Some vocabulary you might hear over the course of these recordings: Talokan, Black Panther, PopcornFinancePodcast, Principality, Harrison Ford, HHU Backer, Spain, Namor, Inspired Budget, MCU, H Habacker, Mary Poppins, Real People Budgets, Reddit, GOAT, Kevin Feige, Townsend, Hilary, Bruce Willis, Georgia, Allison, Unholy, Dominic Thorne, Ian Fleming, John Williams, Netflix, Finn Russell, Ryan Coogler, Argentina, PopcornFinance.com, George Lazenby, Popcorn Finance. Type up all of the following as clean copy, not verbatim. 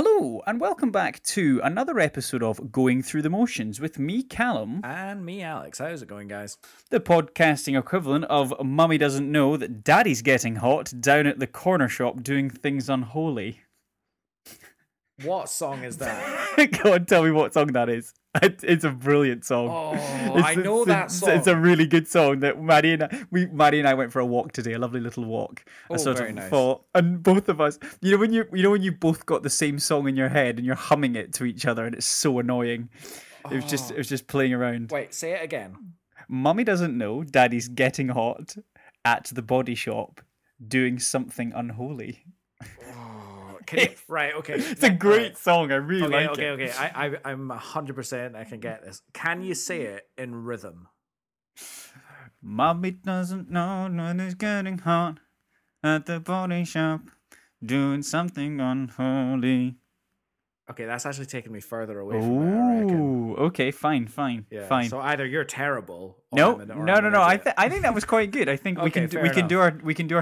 Hello, and welcome back to another episode of Going Through the Motions with me, Callum. And me, Alex. How's it going, guys? The podcasting equivalent of Mummy Doesn't Know That Daddy's Getting Hot down at the corner shop doing things unholy. What song is that? Go on, tell me what song that is. It's a brilliant song. Oh, I know that song. It's a really good song that Maddie and I went for a walk today, a lovely little walk. Oh, very nice. And both of us, you know when you both got the same song in your head and you're humming it to each other, and it's so annoying. Oh. It was just playing around. Wait, say it again. Mummy doesn't know Daddy's getting hot at the body shop, doing something unholy. Okay. It's a great song. I really like it. Okay. I'm 100%. I can get this. Can you say it in rhythm? Mommy doesn't know when it's getting hot at the body shop, doing something unholy. Okay, that's actually taking me further away from that. Oh, okay, fine. So either you're terrible. No. I think that was quite good. I think we can do our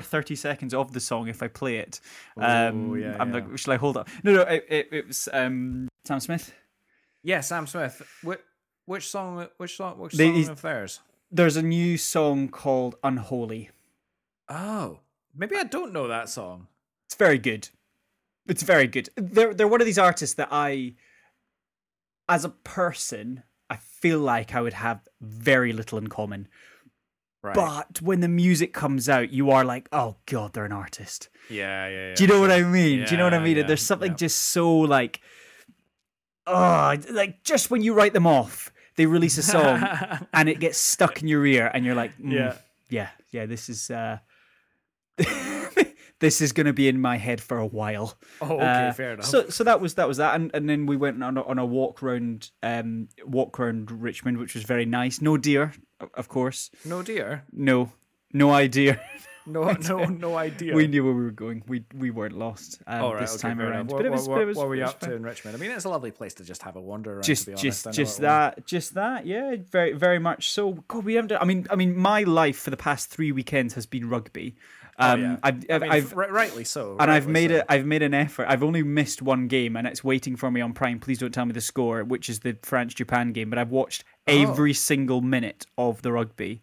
30 seconds of the song if I play it. Like, shall I hold up? No. It was Sam Smith. Yeah, Sam Smith. Which song? Which song of theirs? There's a new song called Unholy. Oh, maybe I don't know that song. It's very good. It's very good. They're one of these artists that I, as a person, I feel like I would have very little in common. Right. But when the music comes out, you are like, oh God, they're an artist. Yeah. Do you know what I mean? Yeah, do you know what I mean? Yeah, there's something just so like, just when you write them off, they release a song and it gets stuck in your ear and you're like, this is... This is going to be in my head for a while. Oh, okay, fair enough. So that was that, and then we went on a walk round Richmond, which was very nice. No deer, of course. No deer. No idea. No idea. We knew where we were going. We weren't lost this time around. What were we up to in Richmond? I mean, it's a lovely place to just have a wander around. Just that. Very, very much so. God, we haven't. I mean, my life for the past 3 weekends has been rugby. Rightly so. I've made an effort. I've only missed one game, and it's waiting for me on Prime. Please don't tell me the score, which is the France-Japan game. But I've watched every single minute of the rugby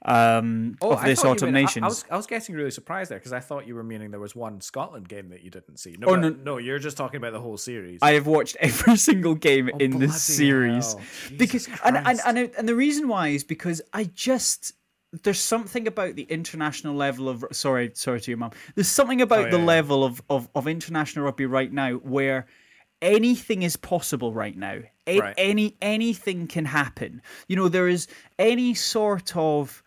of this Autumn Nations. I was getting really surprised there because I thought you were meaning there was one Scotland game that you didn't see. No, you're just talking about the whole series. I have watched every single game in this series because, and the reason why is because I just. There's something about the international level of... Sorry to your mum. There's something about the level of international rugby right now where anything is possible right now. Anything can happen. You know, there is any sort of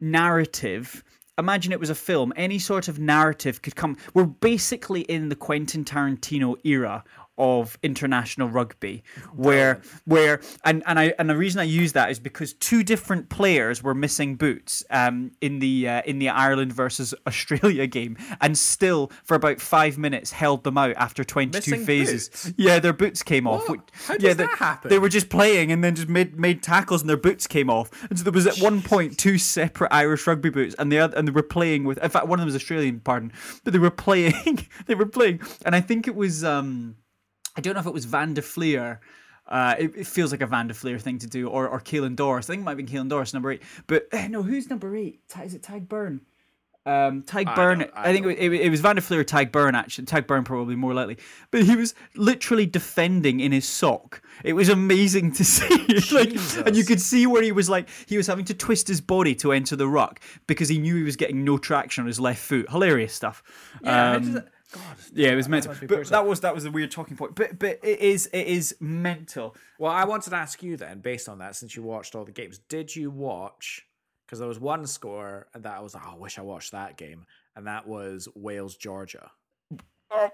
narrative... Imagine it was a film. Any sort of narrative could come... We're basically in the Quentin Tarantino era of international rugby and the reason I use that is because 2 different players were missing boots in the Ireland versus Australia game and still for about 5 minutes held them out after 22 missing phases. Boots? Yeah, their boots came off. How did that happen? They were just playing and then just made tackles and their boots came off. And so there was at one point 2 separate Irish rugby boots and they were playing with. In fact, one of them was Australian. Pardon, but they were playing. And I think it was. I don't know if it was Van der Flier. It feels like a Van der Flier thing to do, or Caelan Doris. I think it might be Caelan Doris, number 8. But no, who's number 8? Is it Tag Byrne? Tag Byrne. I think it was Van der Flier, Tag Byrne actually. Tag Byrne probably more likely. But he was literally defending in his sock. It was amazing to see. And you could see where he was having to twist his body to enter the ruck because he knew he was getting no traction on his left foot. Hilarious stuff. Yeah. God, yeah, it was mental. That was a weird talking point. But it is mental. Well, I wanted to ask you then, based on that, since you watched all the games, did you watch? Because there was one score that I was like, oh, I wish I watched that game, and that was Wales Georgia.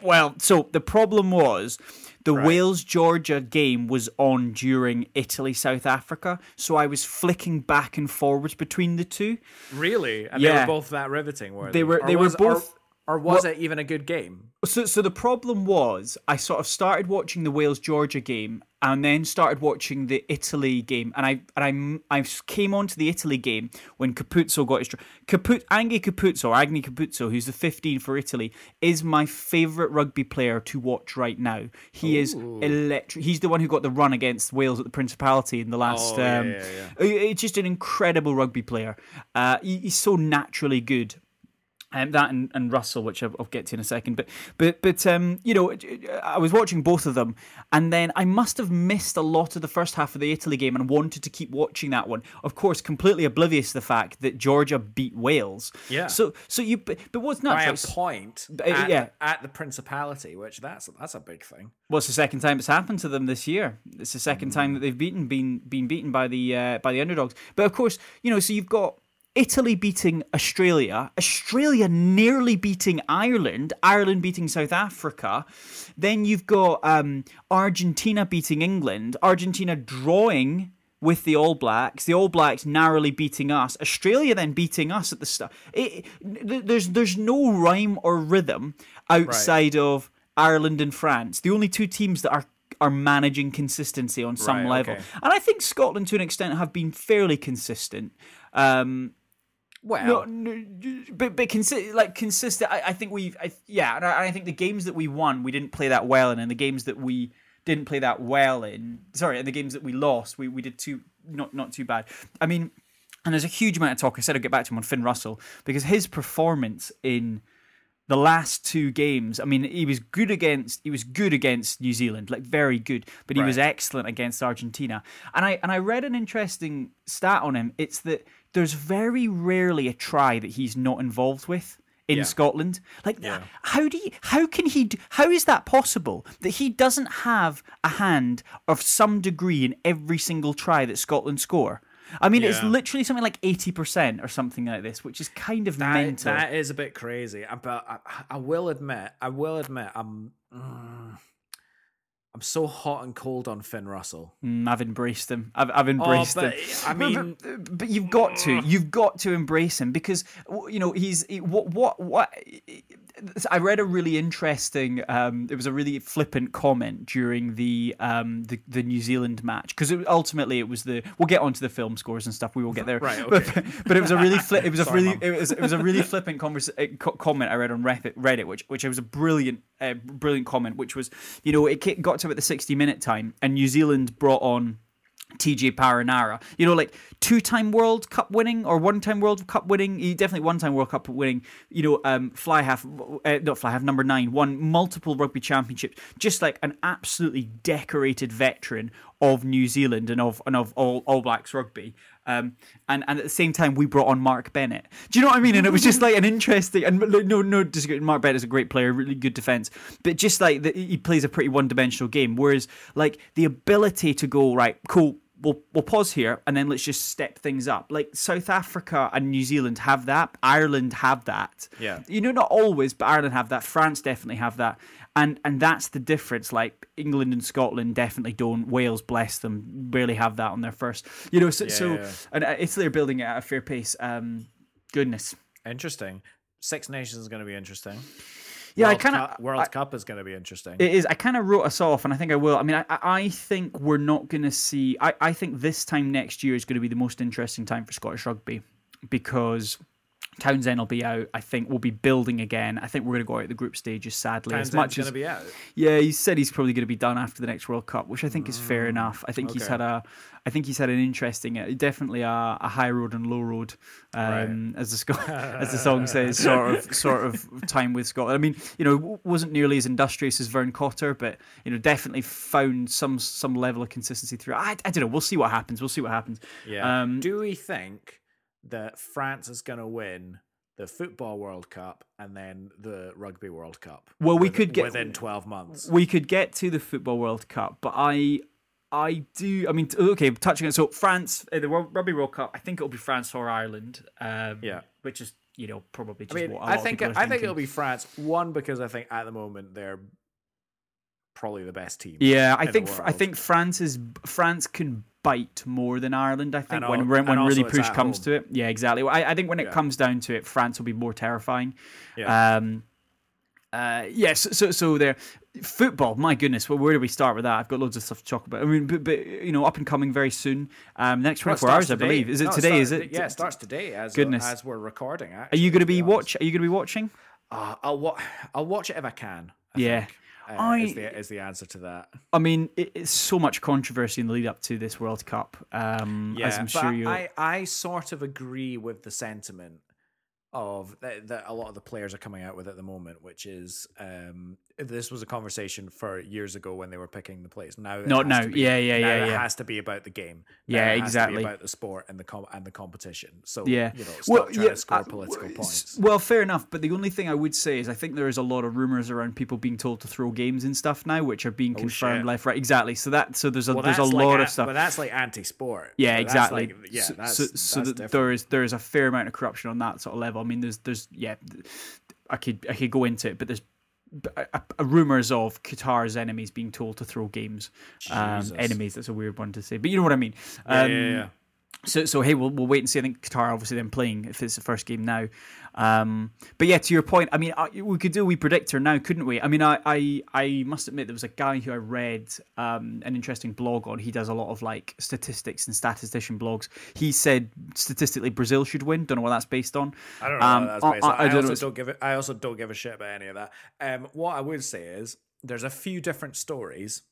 Well, so the problem was the Wales Georgia game was on during Italy South Africa, so I was flicking back and forwards between the 2. Really? And they were both that riveting, were they? Or was it even a good game? So the problem was I sort of started watching the Wales-Georgia game and then started watching the Italy game. And I came onto the Italy game when Capuzzo got his... Agni Capuzzo, who's the 15 for Italy, is my favourite rugby player to watch right now. He is electric. He's the one who got the run against Wales at the Principality in the last... It's just an incredible rugby player. He's so naturally good. That and Russell, which I'll get to in a second. But you know, I was watching both of them, and then I must have missed a lot of the first half of the Italy game and wanted to keep watching that one. Of course, completely oblivious to the fact that Georgia beat Wales. Yeah. So you but what's nuts? By a point. At the Principality, which that's a big thing. Well, it's the second time it's happened to them this year. It's the second time that they've been beaten by the underdogs. But of course, you know, so you've got Italy beating Australia, Australia nearly beating Ireland, Ireland beating South Africa. Then you've got Argentina beating England, Argentina drawing with the All Blacks narrowly beating us, Australia then beating us at the start. There's no rhyme or rhythm outside of Ireland and France, the only two teams that are managing consistency on some level. Okay. And I think Scotland, to an extent, have been fairly consistent. Consistent. I think the games that we won, we didn't play that well in, and the games that we didn't play that well in, the games that we lost, we did not too bad. I mean, and there's a huge amount of talk. I said I'll get back to him on Finn Russell because his performance in the last two games, I mean, he was good against New Zealand, like very good, but he was excellent against Argentina. And I read an interesting stat on him. It's that there's very rarely a try that he's not involved with in Scotland. Like, how is that possible that he doesn't have a hand of some degree in every single try that Scotland score? I mean, it's literally something like 80% or something like this, which is kind of mental. That is a bit crazy. But I will admit, I'm so hot and cold on Finn Russell. I've embraced him. I've embraced him. I mean, but you've got to embrace him because you know what. I read a really interesting. It was a really flippant comment during the New Zealand match because ultimately it was the. We'll get onto the film scores and stuff. We will get there. Right. Okay. But it was a really It was a really flippant comment I read on Reddit, which was a brilliant comment, which was, you know, it got to about the 60-minute time and New Zealand brought on TJ Paranara, you know, like one-time World Cup winning, you know, number 9, won multiple rugby championships, just like an absolutely decorated veteran of New Zealand and of All Blacks rugby. And at the same time, we brought on Mark Bennett. Do you know what I mean? And it was just like an interesting... And no disagreement. Mark Bennett's a great player, really good defence. But just like he plays a pretty one-dimensional game. Whereas like the ability to go, right, cool, we'll pause here and then let's just step things up. Like South Africa and New Zealand have that. Ireland have that. Yeah. You know, not always, but Ireland have that. France definitely have that. And that's the difference. Like England and Scotland definitely don't. Wales, bless them, barely have that on their first. You know, and Italy are building it at a fair pace. Goodness, interesting. Six Nations is going to be interesting. Yeah, World Cup is going to be interesting. It is. I kind of wrote us off, and I think I will. I mean, I think we're not going to see. I think this time next year is going to be the most interesting time for Scottish rugby because Townsend will be out. I think we'll be building again. I think we're going to go out at the group stages, sadly. Townsend's going to be out? Yeah, he said he's probably going to be done after the next World Cup, which I think is fair enough. I think he's had an interesting, definitely a high road and low road, as the song says, sort of time with Scotland. I mean, you know, wasn't nearly as industrious as Vern Cotter, but you know, definitely found some level of consistency through. I don't know. We'll see what happens. Yeah. Do we think that France is going to win the Football World Cup and then the Rugby World Cup? Well, we could get within 12 months. We could get to the Football World Cup, but I do. I mean, okay, touching on so France, the Rugby World Cup. I think it'll be France or Ireland. Which is, you know, probably. Just what I think it'll be France. One, because I think at the moment they're probably the best team. Yeah, I think France can bite more than Ireland, I think, when really push comes to it. Yeah, exactly. I think when it comes down to it, France will be more terrifying. Yes. So there. Football, my goodness, well, where do we start with that? I've got loads of stuff to talk about. I mean, but you know, up and coming very soon. Next 24 hours, today. I believe. Is it today? Is it? Yeah, it starts today. As we're recording. Actually, are you going to be watching? I'll watch it if I can. I think. Is the answer to that. I mean, it's so much controversy in the lead up to this World Cup. As I'm sure you. I sort of agree with the sentiment of that a lot of the players are coming out with at the moment, which is this was a conversation for years ago when they were picking the players. Now it has to be about the game. It has to be about the sport and the competition. So to score political points. Well, fair enough. But the only thing I would say is I think there is a lot of rumours around people being told to throw games and stuff now, which are being confirmed left, right, exactly. So there's a lot of stuff. But that's like anti-sport. Yeah, exactly. There is a fair amount of corruption on that sort of level. I mean, I could go into it, but there's rumours of Qatar's enemies being told to throw games. Enemies, that's a weird one to say, but you know what I mean. So hey, we'll wait and see. I think Qatar obviously then playing if it's the first game now. But yeah, to your point, I mean, we could do a wee predictor now, couldn't we? I mean, I must admit there was a guy who I read an interesting blog on. He does a lot of like statistics and statistician blogs. He said statistically Brazil should win. Don't know what that's based on. I don't know what that's based on. I also don't give a shit about any of that. What I would say is there's a few different stories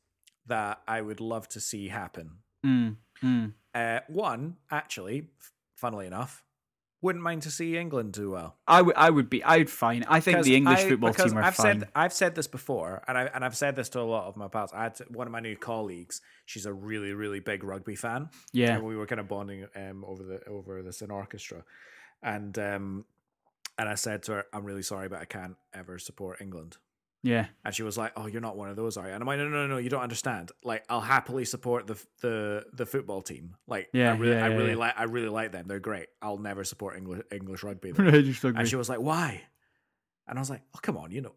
that I would love to see happen. One, actually, funnily enough, wouldn't mind to see England do well. I would be fine. I think the English football team are fine. I've said this before, and I've said this to a lot of my pals. One of my new colleagues, she's a really, really big rugby fan. Yeah, and we were kind of bonding over this in orchestra, and I said to her, "I'm really sorry, but I can't ever support England." Yeah, and she was like, "Oh, you're not one of those, are you?" And I'm like, "No, you don't understand. Like, I'll happily support the football team. Like, I really like them. They're great. I'll never support English rugby." And she was like, "Why?" And I was like, "Oh, come on, you know."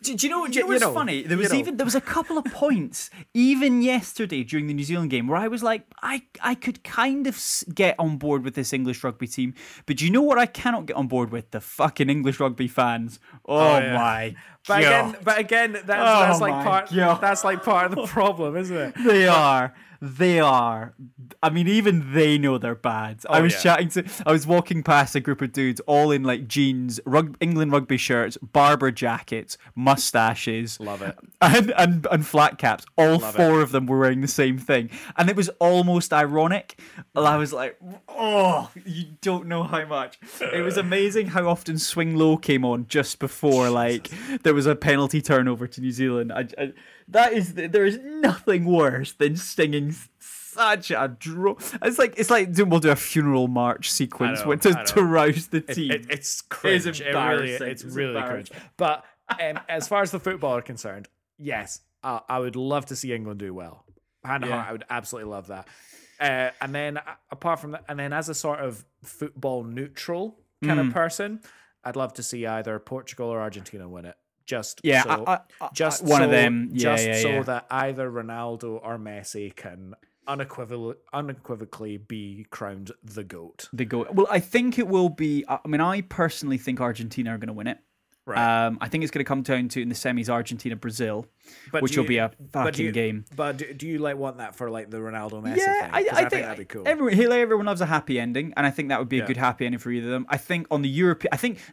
Do you know what's funny? There was a couple of points even yesterday during the New Zealand game where I was like, I could kind of get on board with this English rugby team, but do you know what I cannot get on board with? The fucking English rugby fans. That's like part of the problem, isn't it? They are. I mean, even they know they're bad. I was walking past a group of dudes all in like jeans, England rugby shirts, barber jackets, mustaches. Love it. And flat caps. All four of them were wearing the same thing. And it was almost ironic. I was like, oh, you don't know how much. It was amazing how often Swing Low came on just before like there was a penalty turnover to New Zealand. There is nothing worse than stinging such a drop. It's like we'll do a funeral march sequence to rouse the team. It's cringe. It's really cringe. But as far as the football are concerned, yes, I would love to see England do well. Hand on heart, I would absolutely love that. And then apart from that, and then as a sort of football neutral kind of person, I'd love to see either Portugal or Argentina win it. Just one of them, that either Ronaldo or Messi can unequivocally be crowned the GOAT. Well, I think it will be. I mean, I personally think Argentina are going to win it. Right. I think it's going to come down to in the semis Argentina-Brazil, which will be a fucking game. But do you like want that for like the Ronaldo Messi thing? I think that'd be cool. Everyone loves a happy ending, and I think that would be a good happy ending for either of them. I think on the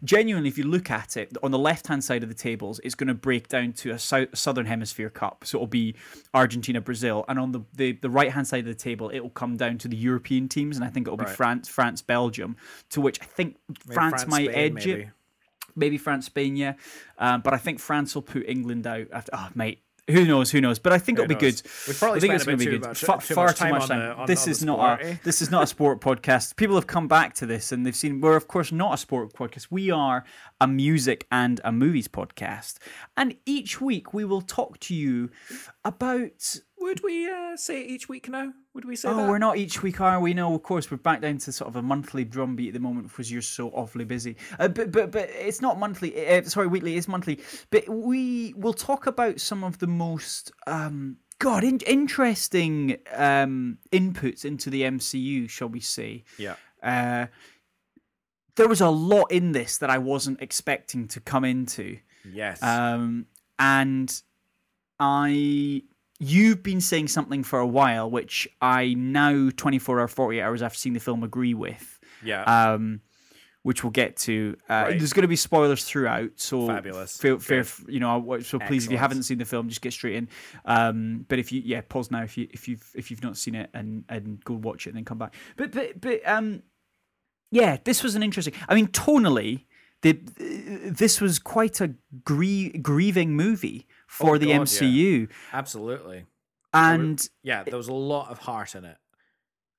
genuinely, if you look at it on the left-hand side of the tables, it's going to break down to a Southern Hemisphere Cup, so it'll be Argentina-Brazil, and on the right-hand side of the table, it'll come down to the European teams, and I think it'll be France, Belgium, to which I think France might edge it. Maybe France, Spain, but I think France will put England out after. Oh, mate, who knows? But I think it'll be good. We've probably spent going to be good. Far too much time. This is not a sport podcast. People have come back to this and they've seen we're of course not a sport podcast. We are a music and a movies podcast, and each week we will talk to you about. Would we say each week now? Would we say that? Oh, we're not each week, are we? No, of course, we're back down to sort of a monthly drumbeat at the moment because you're so awfully busy. But it's not monthly. Sorry, weekly. It's monthly. But we will talk about some of the most... interesting inputs into the MCU, shall we say. Yeah. There was a lot in this that I wasn't expecting to come into. Yes. And... You've been saying something for a while, which I now, 24 or 48 hours after seeing the film, agree with. Yeah. Which we'll get to. Right. There's going to be spoilers throughout, so fabulous. So please, Excellent. If you haven't seen the film, just get straight in. But if you, pause now if you've not seen it and go watch it and then come back. But this was an interesting. I mean, tonally, this was quite a grieving movie for the MCU. Yeah. Absolutely. And there was a lot of heart in it.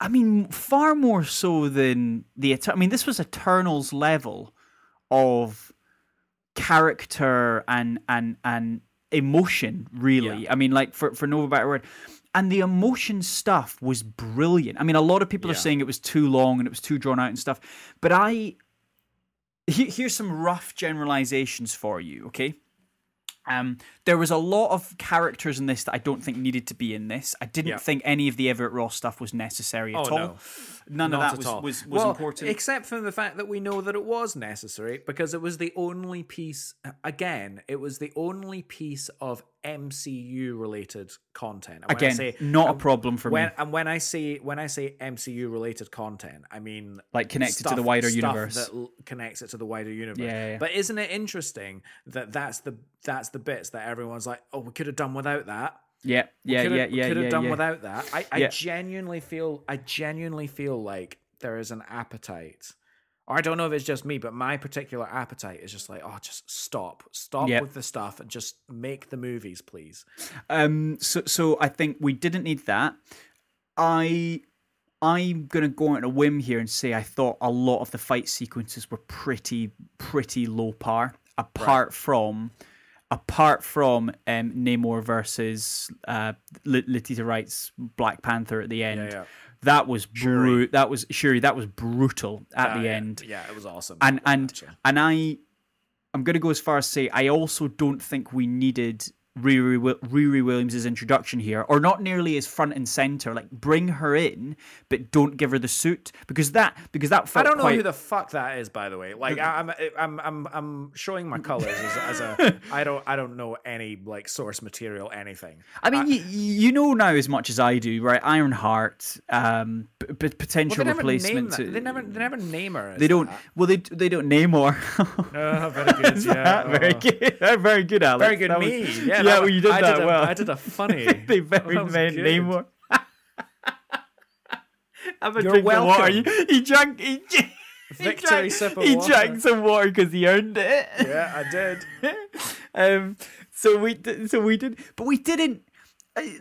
I mean, far more so than this was Eternals level of character and emotion, really. Yeah. I mean, like, for no better word. And the emotion stuff was brilliant. I mean, a lot of people are saying it was too long and it was too drawn out and stuff. But here's some rough generalizations for you, okay? There was a lot of characters in this that I don't think needed to be in this. I didn't think any of the Everett Ross stuff was necessary at all. No. None of that was important. Except for the fact that we know that it was necessary because it was the only piece, again, it was the only piece of MCU-related content. And again, not a problem for me. And when I say MCU-related content, I mean... like connected to the wider universe. That connects it to the wider universe. Yeah. But isn't it interesting that that's the bits that everyone's like, oh, we could have done without that. We could have done without that. I genuinely feel. I genuinely feel like there is an appetite, or I don't know if it's just me, but my particular appetite is just like, oh, just stop with the stuff and just make the movies, please. So I think we didn't need that. I'm gonna go on a whim here and say I thought a lot of the fight sequences were pretty low par, apart from Namor versus Letitia Wright's Black Panther at the end. Yeah. That was brutal. That was Shuri. That was brutal at the end. Yeah, it was awesome. And I'm going to go as far as say I also don't think we needed Riri Williams' introduction here, or not nearly as front and center. Like, bring her in, but don't give her the suit because that. I don't know who the fuck that is, by the way. Like, I'm showing my colors as a I don't know any like source material, anything. I mean, you know now as much as I do, right? Ironheart, potential replacement. They never name her. They don't. That. Well, they don't name her. Oh, very good. Very good, Alex. Very good. That me. You did that well. I did a funny. They very Namor. You're welcome. He drank. He drank some water because he earned it. Yeah, I did. So we did, but we didn't.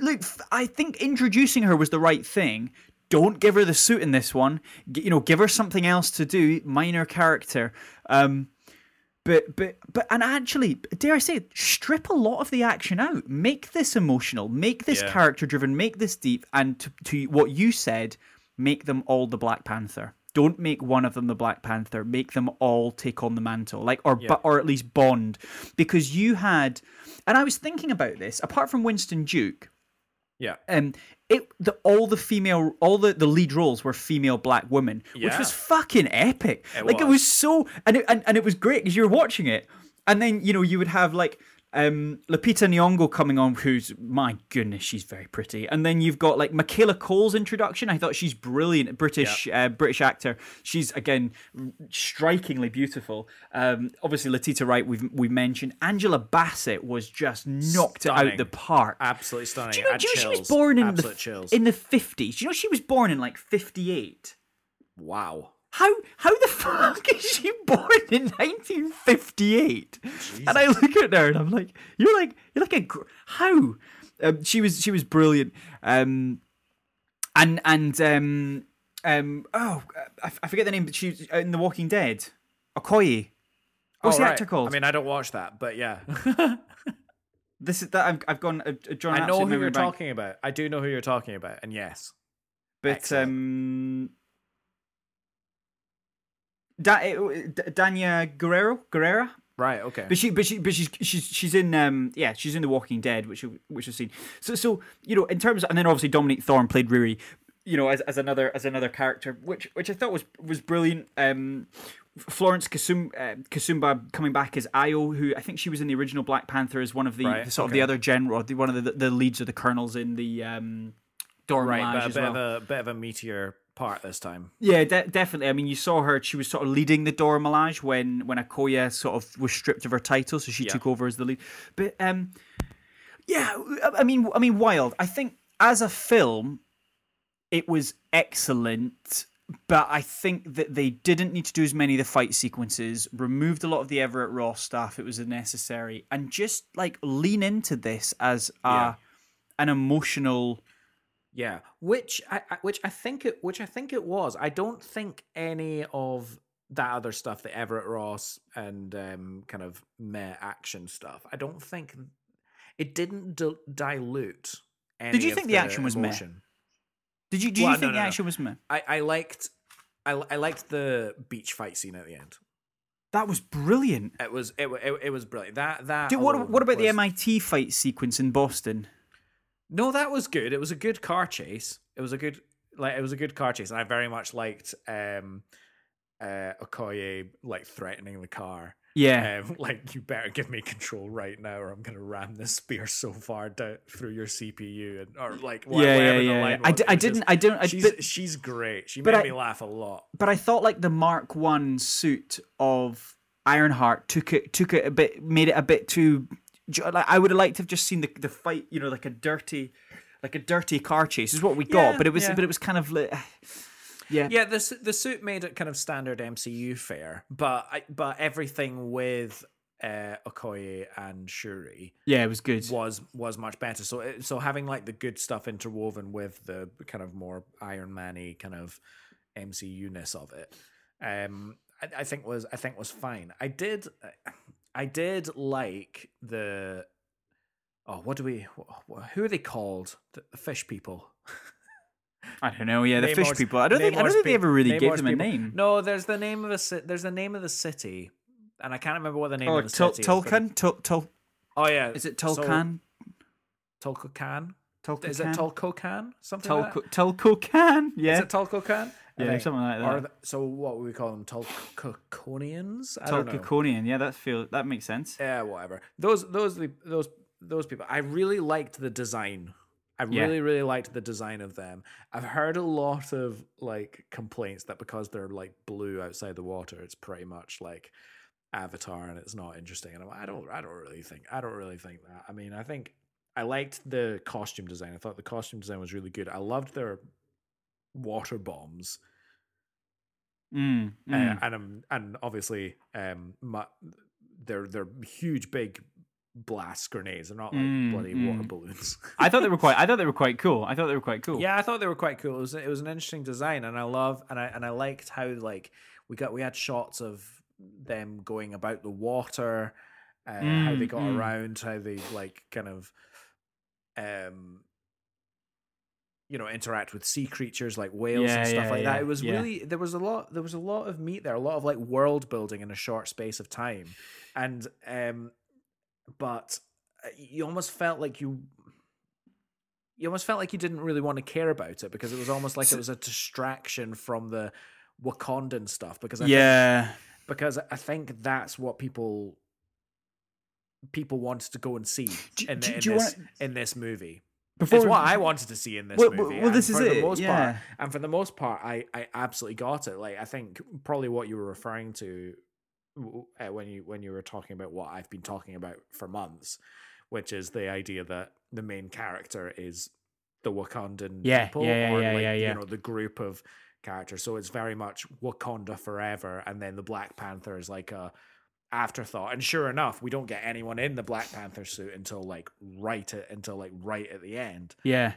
Look, I think introducing her was the right thing. Don't give her the suit in this one. Give her something else to do. Minor character. But actually, dare I say, strip a lot of the action out. Make this emotional. Make this character driven. Make this deep. And to what you said, make them all the Black Panther. Don't make one of them the Black Panther. Make them all take on the mantle, or at least bond, because you had. And I was thinking about this. Apart from Winston Duke, all the lead roles were female black women, which was fucking epic. It was great because you were watching it, and then you would have like Lupita Nyong'o coming on, who's, my goodness, she's very pretty, and then you've got like Michaela Cole's introduction. I thought she's brilliant, British actor. She's again strikingly beautiful. Obviously Letitia Wright we mentioned. Angela Bassett was just knocked it out the park. Absolutely stunning. Do you know she was born in in the 50s? Do you know she was born in like 58? Wow. How the fuck is she born in 1958? Jesus. And I look at her and I'm like, how? She was brilliant. I forget the name, but she's in The Walking Dead. Okoye. What's the actor called? I mean, I don't watch that, but yeah. This is that I've gone. John, I know who you're talking about. I do know who you're talking about, and yes, but excellent. Dania Guerrera, right? Okay, but she's in she's in The Walking Dead, which I've seen. So in terms of, and then obviously Dominic Thorne played Riri, as another character, which I thought was brilliant. Florence Kasumba coming back as Ayo, who I think she was in the original Black Panther as one of the, the other general, one of the leads or the colonels in the Dormage as well. A bit of a meteor part this time. Yeah, definitely. I mean, you saw her, she was sort of leading the Dormage when Okoye sort of was stripped of her title, so she took over as the lead. But I mean, wild. I think as a film, it was excellent. But I think that they didn't need to do as many of the fight sequences, removed a lot of the Everett Ross stuff, it was unnecessary, and just like lean into this as an emotional which I think it was. I don't think any of that other stuff, the Everett Ross and kind of meh action stuff. I don't think it didn't dilute any. Did you think the action was meh? Do you think the action was meh? I liked the beach fight scene at the end. That was brilliant. It was brilliant. What about the MIT fight sequence in Boston? No, that was good. It was a good car chase. It was a good car chase. And I very much liked Okoye like threatening the car. Yeah, you better give me control right now, or I'm gonna ram this spear so far down through your CPU, and whatever. She's great. She made me laugh a lot. But I thought like the Mark I suit of Ironheart took it a bit, made it a bit too. Like, I would have liked to have just seen the fight, you know, like a dirty car chase is what we got. But it was kind of. Yeah, the suit made it kind of standard MCU fare, but everything with Okoye and Shuri, it was good. Was much better. So having like the good stuff interwoven with the kind of more Iron Man-y kind of MCU-ness of it, I think was fine. I did like the who are they called? The fish people. I don't know. Yeah, the Namor's, fish people. I don't think they ever really gave them a name. No, there's the name of the city, and I can't remember what the name of the city. Talokan. Oh yeah, is it Talokan? Talokan. Is it Talokan? Something like that. Talokan. Yeah. Is it Talokan? Yeah, something like that. So what would we call them? Tolkonians? Tolkonian. Yeah, that makes sense. Yeah, whatever. Those people. I really liked the design. I really liked the design of them. I've heard a lot of like complaints that because they're like blue outside the water, it's pretty much like Avatar and it's not interesting. And I'm like, I don't really think that. I mean, I think I liked the costume design. I thought the costume design was really good. I loved their water bombs. And obviously they're huge, big blast grenades. They're not like bloody water balloons. I thought they were quite cool. Yeah, I thought they were quite cool. It was an interesting design, and I liked how like we had shots of them going about the water, how they got around, how they like kind of interact with sea creatures like whales and stuff like that. It was really there was a lot of meat there, a lot of like world building in a short space of time. And but you almost felt like you didn't really want to care about it, because it was almost like it was a distraction from the Wakandan stuff. Because I think that's what people wanted to go and see in this movie. It's what I wanted to see in this movie. Well, this is it. For the most part, I absolutely got it. Like, I think probably what you were referring to when you were talking about what I've been talking about for months, which is the idea that the main character is the Wakandan people, the group of characters. So it's very much Wakanda Forever, and then the Black Panther is like a afterthought. And sure enough, we don't get anyone in the Black Panther suit until right at the end. Yeah.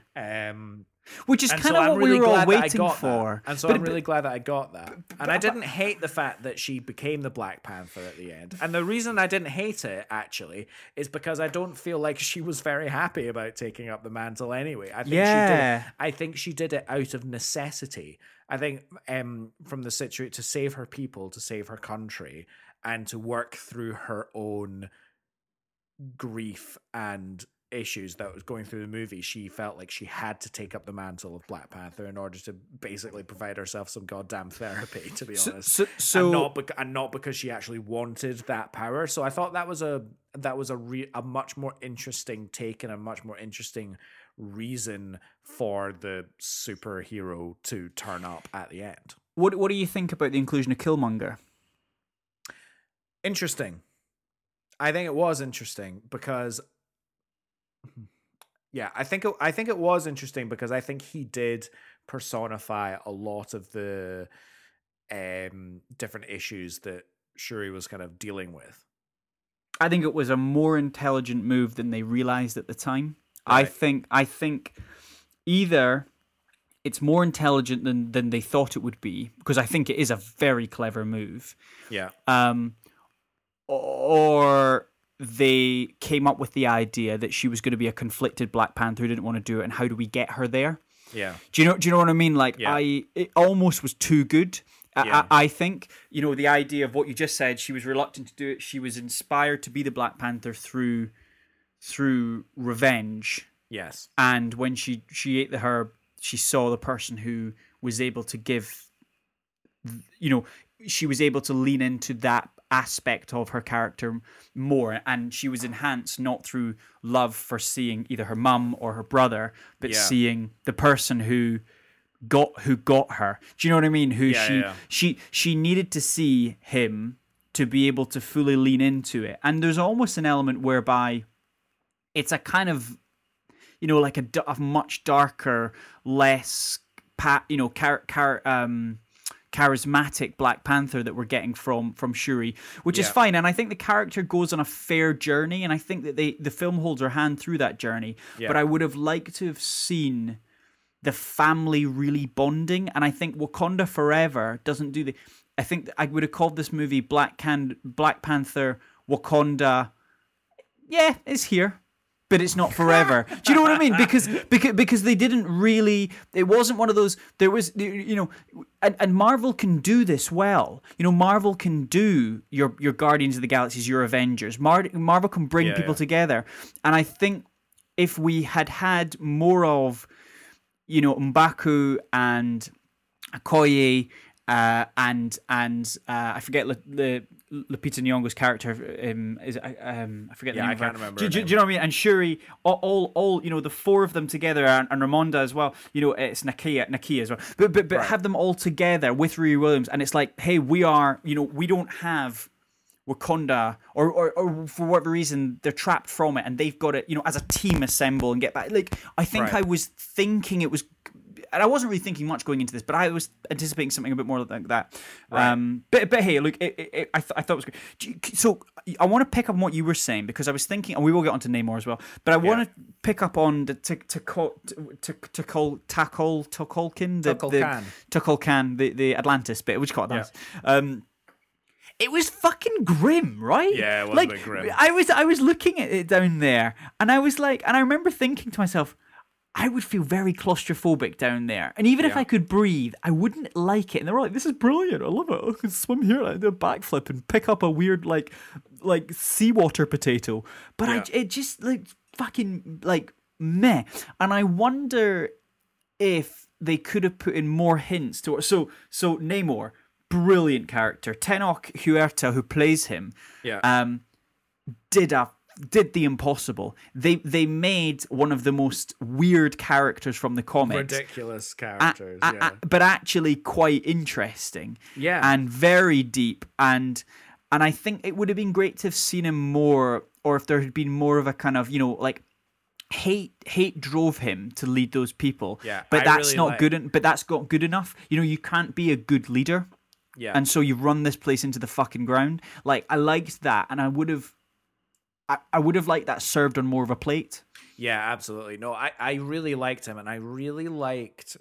Which is kind of what we were all waiting for. And so I'm really glad that I got that. And I didn't hate the fact that she became the Black Panther at the end. And the reason I didn't hate it, actually, is because I don't feel like she was very happy about taking up the mantle anyway. I think she did it out of necessity. I think from the situation, to save her people, to save her country, and to work through her own grief and issues that was going through the movie, she felt like she had to take up the mantle of Black Panther in order to basically provide herself some goddamn therapy, to be honest. And not because she actually wanted that power. So I thought that was a much more interesting take and a much more interesting reason for the superhero to turn up at the end. What do you think about the inclusion of Killmonger? Interesting. I think it was interesting because, I think it was interesting because I think he did personify a lot of the different issues that Shuri was kind of dealing with. I think it was a more intelligent move than they realized at the time. Right. I think either it's more intelligent than they thought it would be, because I think it is a very clever move. Yeah. Or they came up with the idea that she was going to be a conflicted Black Panther who didn't want to do it, and how do we get her there? Yeah. Do you know what I mean? Like, yeah. It almost was too good. Yeah. I think, you know, the idea of what you just said, she was reluctant to do it. She was inspired to be the Black Panther through revenge. Yes. And when she ate the herb, she saw the person who was able to give, you know, she was able to lean into that aspect of her character more, and she was enhanced not through love for seeing either her mum or her brother, but seeing the person who got her. Do you know what I mean? She needed to see him to be able to fully lean into it. And there's almost an element whereby it's a kind of, you know, like a much darker, less, you know, charismatic Black Panther that we're getting from Shuri, which is fine. And I think the character goes on a fair journey, and I think that the film holds her hand through that journey. Yeah. But I would have liked to have seen the family really bonding, and I think Wakanda Forever doesn't do the... I think I would have called this movie Black Panther Wakanda... Yeah, it's here, but it's not forever. Do you know what I mean? Because they didn't really... It wasn't one of those... There was, you know... And Marvel can do this well. You know, Marvel can do your Guardians of the Galaxies, your Avengers. Marvel can bring people together. And I think if we had more of, you know, M'Baku and Okoye and I forget the Lupita Nyong'o's character is I forget the name. I can't remember. Do you know what I mean? And Shuri, all you know, the four of them together, and Ramonda as well. You know, it's Nakia as well. But right. Have them all together with Riri Williams, and it's like, hey, we are, you know, we don't have Wakanda, or for whatever reason they're trapped from it, and they've got to, you know, as a team assemble and get back. Like, I think right. I was thinking it was, and I wasn't really thinking much going into this, but I was anticipating something a bit more like that. Right. But hey, look, I thought it was great. So I want to pick up on what you were saying, because I was thinking, and we will get onto Namor as well, but I want to pick up on the Talokan, the Atlantis bit, which caught that. It was fucking grim, right? Yeah, it was a bit grim. I was looking at it down there, and I was like, and I remember thinking to myself, I would feel very claustrophobic down there. And even if I could breathe, I wouldn't like it. And they were like, this is brilliant. I love it. I can swim here and I do a backflip and pick up a weird, like seawater potato. But it just, like, fucking, like, meh. And I wonder if they could have put in more hints to it. So Namor, brilliant character. Tenok Huerta, who plays him, did the impossible. They made one of the most weird characters from the comics, ridiculous characters, but actually quite interesting, and very deep. And I think it would have been great to have seen him more, or if there had been more of a kind of, you know, like hate drove him to lead those people. Yeah, but that's really not like... good. But that's not good enough. You know, you can't be a good leader. Yeah, and so you run this place into the fucking ground. Like, I liked that, and I would have liked that served on more of a plate. Yeah, absolutely. No, I really liked him, and I really liked,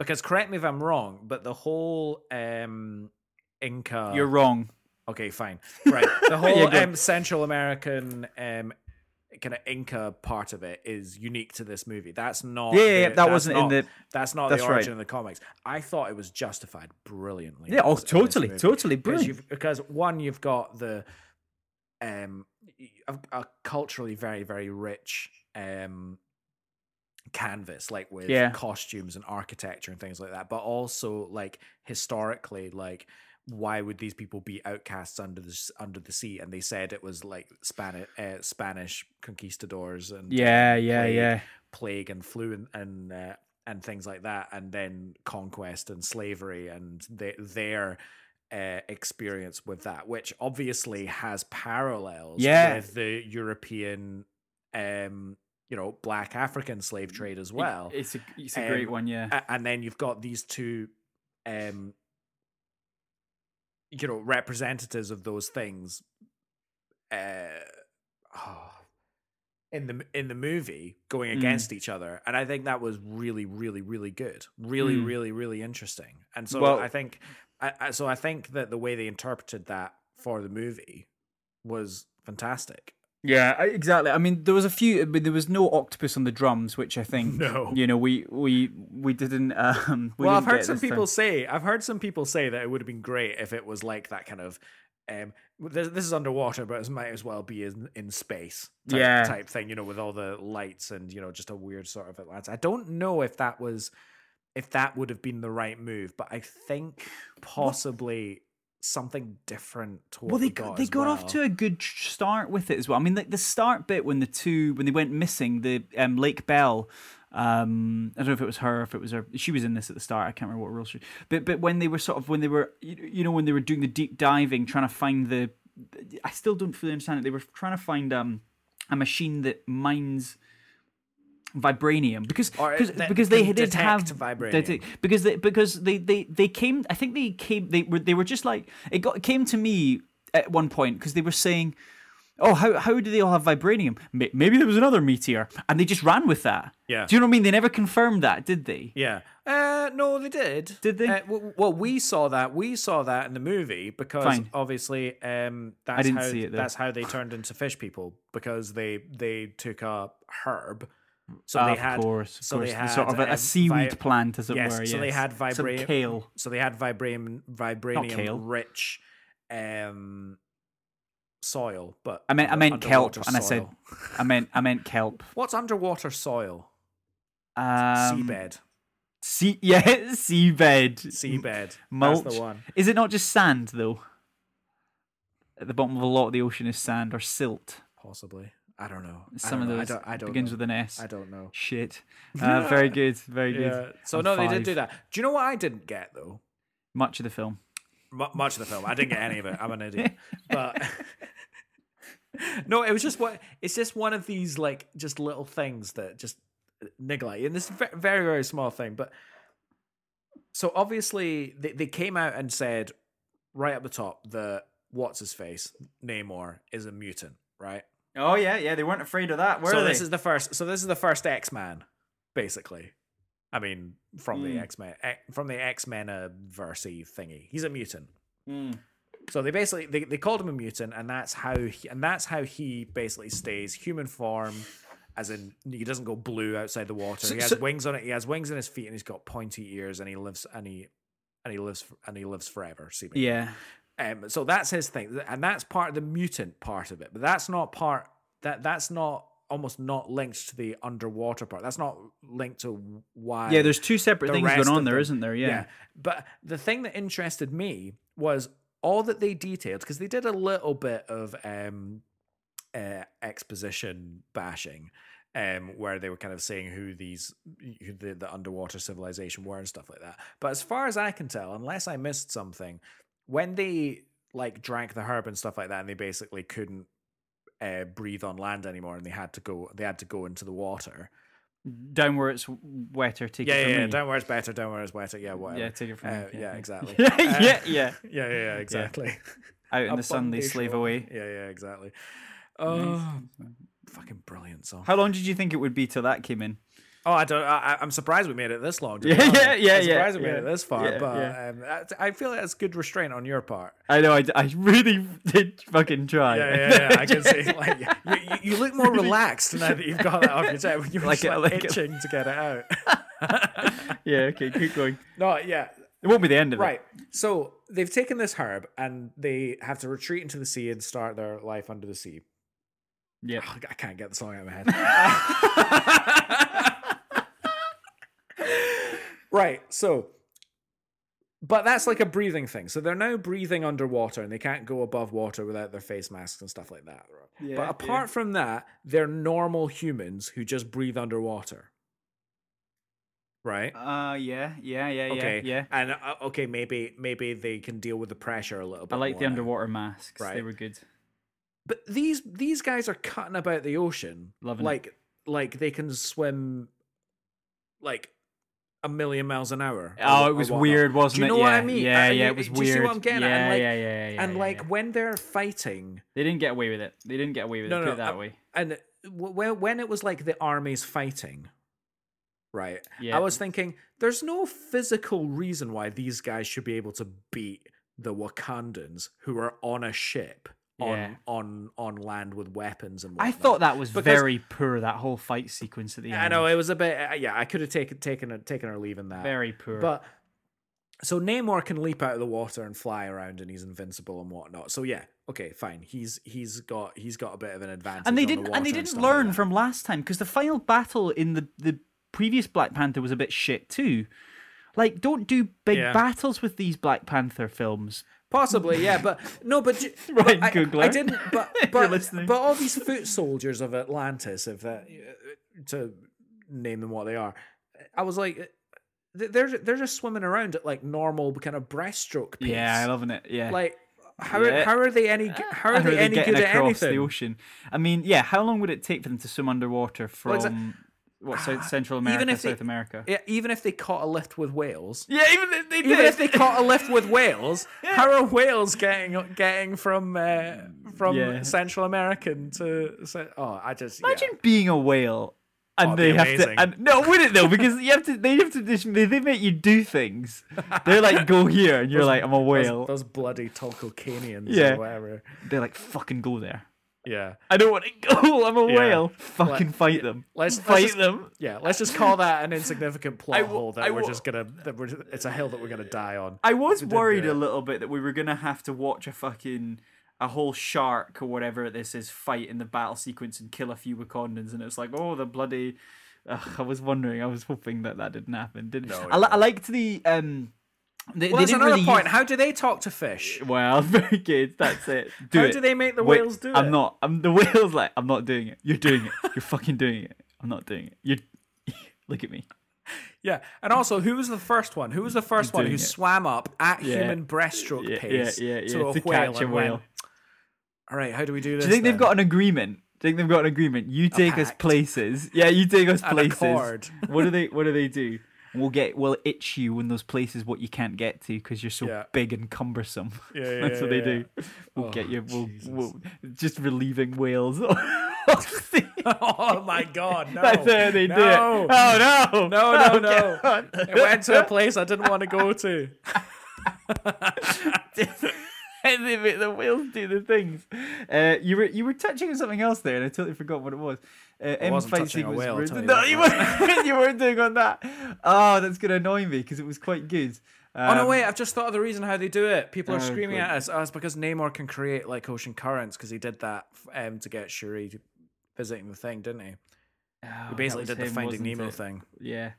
because correct me if I'm wrong, but the whole Inca... You're wrong. Okay, fine. Right. The whole Central American kind of Inca part of it is unique to this movie. That's not... That's not the origin of the comics. I thought it was justified brilliantly. Yeah, totally brilliant. Because one, you've got the... a culturally very, very rich canvas, like with costumes and architecture and things like that, but also like historically, like why would these people be outcasts under the sea? And they said it was like Spanish conquistadors and plague and flu and things like that, and then conquest and slavery and their experience with that, which obviously has parallels with the European, black African slave trade as well. It's a great one, yeah. And then you've got these two, representatives of those things in the movie going against each other. And I think that was really, really, really good. Really, really, really interesting. And so I think that the way they interpreted that for the movie was fantastic. Yeah, exactly. I mean, there was no octopus on the drums, which I think, we didn't. I've heard some people say that it would have been great if it was like that kind of, this is underwater, but it might as well be in space type thing, with all the lights and, just a weird sort of Atlanta. I don't know if that was, if that would have been the right move, but I think possibly... something different to what they got off to a good start with it as well. I mean, like the start bit when they went missing, the Lake Bell, I don't know if it was her, she was in this at the start, I can't remember what role she, but when they were when they were doing the deep diving, trying to find I still don't fully understand it, they were trying to find a machine that mines vibranium because they did have vibranium because they came to me at one point because they were saying, oh, how do they all have vibranium? Maybe there was another meteor and they just ran with that. Yeah, do you know what I mean? They never confirmed that, did they? Yeah. No, they did. Did they? Well, we saw that in the movie because obviously that's how they turned into fish people, because they took a herb. So they had sort of a seaweed plant, as it were. Yes. So they had vibranium. Kale. So they had vibranium-rich soil. But I meant kelp, soil. And I meant kelp. What's underwater soil? Seabed. Seabed. Mulch. That's the one. Is it not just sand though? At the bottom of a lot of the ocean is sand or silt, possibly. I don't know. Some of those begins with an S. I don't know. Shit. Very good. Very good. Yeah. So they did do that. Do you know what I didn't get though? Much of the film. I didn't get any of it. I'm an idiot. But no, it was just it's just one of these like just little things that just niggle at you. And this is a very, very small thing. But so obviously they came out and said right up the top that what's-his-face, Namor, is a mutant, right? Oh yeah, they weren't afraid of that, were they? This is the first X-Man, basically. I mean, from the X-Men, from the X-Men-versey thingy, he's a mutant. Mm. So they basically they called him a mutant, and that's how he basically stays human form, as in he doesn't go blue outside the water. He has wings on his feet, and he's got pointy ears, and he lives forever. Seemingly. Yeah. So that's his thing, and that's part of the mutant part of it. But that's not part that's not almost not linked to the underwater part. That's not linked to why. Yeah, there's two separate things going on there, isn't there? Yeah. But the thing that interested me was all that they detailed, because they did a little bit of exposition bashing, where they were kind of saying who the underwater civilization were and stuff like that. But as far as I can tell, unless I missed something, when they like drank the herb and stuff like that, and they basically couldn't breathe on land anymore, and they had to go into the water. Down where it's wetter, down where it's better, down where it's wetter, yeah, whatever. Yeah, take it from me. Yeah, exactly. Yeah, exactly. Out in the sun, they slave away. Yeah, exactly. Oh, fucking brilliant song. How long did you think it would be till that came in? Oh, I don't. I'm surprised we made it this long. I'm surprised we made it this far, but I feel like that's good restraint on your part. I know. I really did fucking try. Yeah. I can see. Like, you look more relaxed now that you've got that off your chest. When you were itching to get it out. Yeah. Okay. Keep going. No. Yeah. It won't be the end of it. Right. So they've taken this herb and they have to retreat into the sea and start their life under the sea. Yeah, oh, I can't get the song out of my head. Right, so... But that's like a breathing thing. So they're now breathing underwater and they can't go above water without their face masks and stuff like that. Yeah, but apart from that, they're normal humans who just breathe underwater. Right? Yeah. And okay, maybe they can deal with the pressure a little bit. I like the underwater masks. Right. They were good. But these guys are cutting about the ocean. Loving it. Like they can swim like 1,000,000 miles an hour. Oh, it was weird, wasn't it? Do you know what I mean? Yeah, it was weird. Do you see what I'm getting at? And when they're fighting... They didn't get away with it. Put it that way. And when it was like the armies fighting, right? Yeah. I was thinking, there's no physical reason why these guys should be able to beat the Wakandans who are on a ship. Yeah. On land with weapons and whatnot. I thought that was very poor, that whole fight sequence at the end. I know, it was a bit... Yeah, I could have taken her leave in that. Very poor. But so Namor can leap out of the water and fly around and he's invincible and whatnot. So yeah, okay, fine. He's got a bit of an advantage. And they didn't learn like from last time, because the final battle in the previous Black Panther was a bit shit too. Like, don't do big battles with these Black Panther films. Possibly, yeah, but no, but right, Googler. I didn't. But all these foot soldiers of Atlantis, if to name them what they are, I was like, they're just swimming around at like normal kind of breaststroke pace. Yeah, loving it. Yeah, like how are they any? How are they any good at anything? The ocean. I mean, yeah. How long would it take for them to swim underwater from? Central America, South America? Yeah, even if they caught a lift with whales. Yeah, how are whales getting from Central American to? Oh, I just imagine being a whale and they have amazing. To. And, no, would it though? Because you have to. They have to. They make you do things. They're like, go here, and you're like, I'm a whale. Those bloody Talokan or whatever. They're like, fucking go there. Yeah, I don't want to go. I'm a whale. Fucking fight them. Let's fight them. Yeah, let's just call that an insignificant plot hole that we're just gonna. It's a hill that we're gonna die on. I was worried a little bit that we were gonna have to watch a whole shark or whatever this is fight in the battle sequence and kill a few Wakandans, and it's like, oh, the bloody. I was wondering. I was hoping that didn't happen. I liked the. That's another point. How do they talk to fish? Well, very good. That's it. How do they make the whales do it? The whale's like, I'm not doing it. You're doing it. You're fucking doing it. I'm not doing it. You look at me. Yeah. And also, who was the first one? Who swam up at human breaststroke pace to catch a whale? All right, how do we do this? Do you think they've got an agreement? You take us places. Yeah, you take us places. An accord. What do they do? We'll itch you in those places what you can't get to because you're so big and cumbersome. Yeah, that's what they do. We'll just relieving whales. Oh my God! No. That's how they do it. Oh no! No! It went to a place I didn't want to go to. And they make the whales do the things. You were touching on something else there, and I totally forgot what it was. I wasn't touching a whale. You weren't doing on that. Oh, that's gonna annoy me because it was quite good. No, wait! I've just thought of the reason how they do it. People are screaming at us. Oh, it's because Namor can create like ocean currents because he did that to get Shuri visiting the thing, didn't he? Oh, he basically did the Finding Nemo thing. Yeah.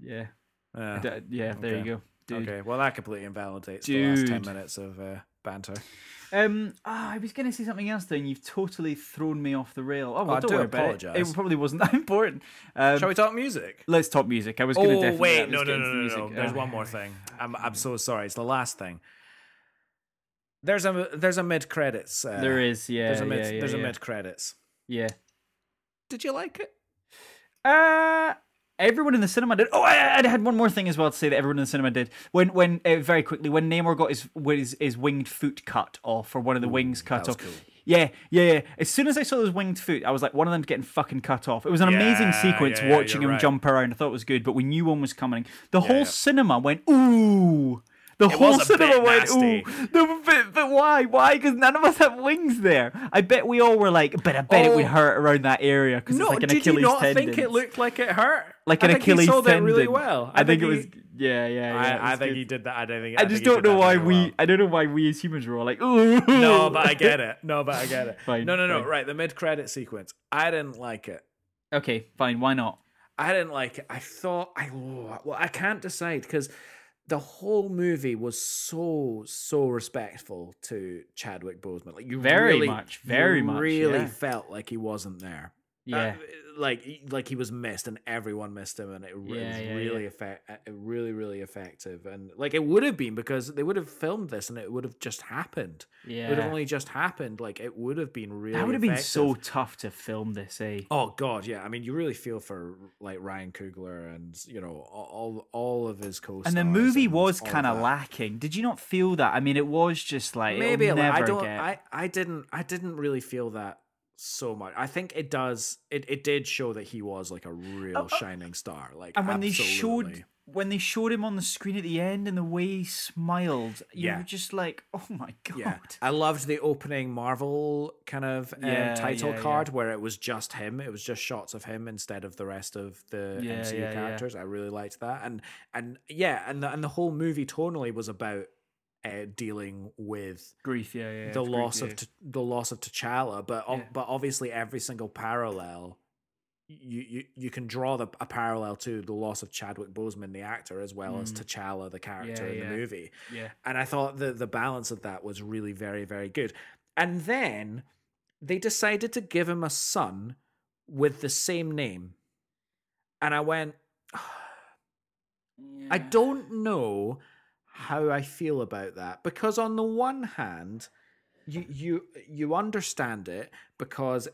Yeah. There you go. Dude. Okay. Well, that completely invalidates the last 10 minutes of. Banter. I was going to say something else, then you've totally thrown me off the rail. Oh, well, I do apologise. It probably wasn't that important. Shall we talk music? Let's talk music. I was going to definitely. Oh wait, no. There's one more thing. I'm so sorry. It's the last thing. There's a mid credits. There is. Yeah. There's a mid credits. Yeah. Did you like it? Everyone in the cinema did. Oh, I had one more thing as well to say that everyone in the cinema did. When Namor got his winged foot cut off, or one of the wings cut off. Cool. Yeah. As soon as I saw his winged foot, I was like, one of them's getting fucking cut off. It was an amazing sequence watching him jump around. I thought it was good, but we knew one was coming. The whole cinema went, ooh. The it whole cinema went, ooh. No, but why? Why? Because none of us have wings there. I bet we all were like, but I bet it would hurt around that area because it's like an Achilles tendon. Did you not think it looked like it hurt? Like an Achilles tendon. I think he sold it really well. I think it was... Yeah. I think he did that. I just don't know why we... I don't know why we as humans were all like, ooh. No, but I get it. Fine. No. Right, the mid-credit sequence. I didn't like it. Okay, fine. Why not? I didn't like it. I can't decide because... The whole movie was so respectful to Chadwick Boseman. Like you very much felt like he wasn't there. Yeah, like he was missed, and everyone missed him, and it was really effective. And like it would have been because they would have filmed this, and it would have just happened. Yeah, it would have only just happened. Like it would have been really. That would have been so tough to film this, eh? Oh God, yeah. I mean, you really feel for like Ryan Coogler and you know all of his co-stars. And the movie was kind of lacking. Did you not feel that? I mean, it was just like maybe it'll never I didn't really feel that. So much. I think it does. It did show that he was like a real shining star. Like, and when absolutely. when they showed him on the screen at the end and the way he smiled, you were just like, oh my God. Yeah. I loved the opening Marvel kind of title card where it was just him. It was just shots of him instead of the rest of the MCU characters. Yeah. I really liked that. And the whole movie tonally was about. Dealing with grief, the loss of T'Challa, but obviously every single parallel you can draw a parallel to the loss of Chadwick Boseman, the actor, as well as T'Challa, the character in the movie. Yeah, and I thought the balance of that was really very very good. And then they decided to give him a son with the same name, and I went, I don't know how I feel about that, because on the one hand you understand it because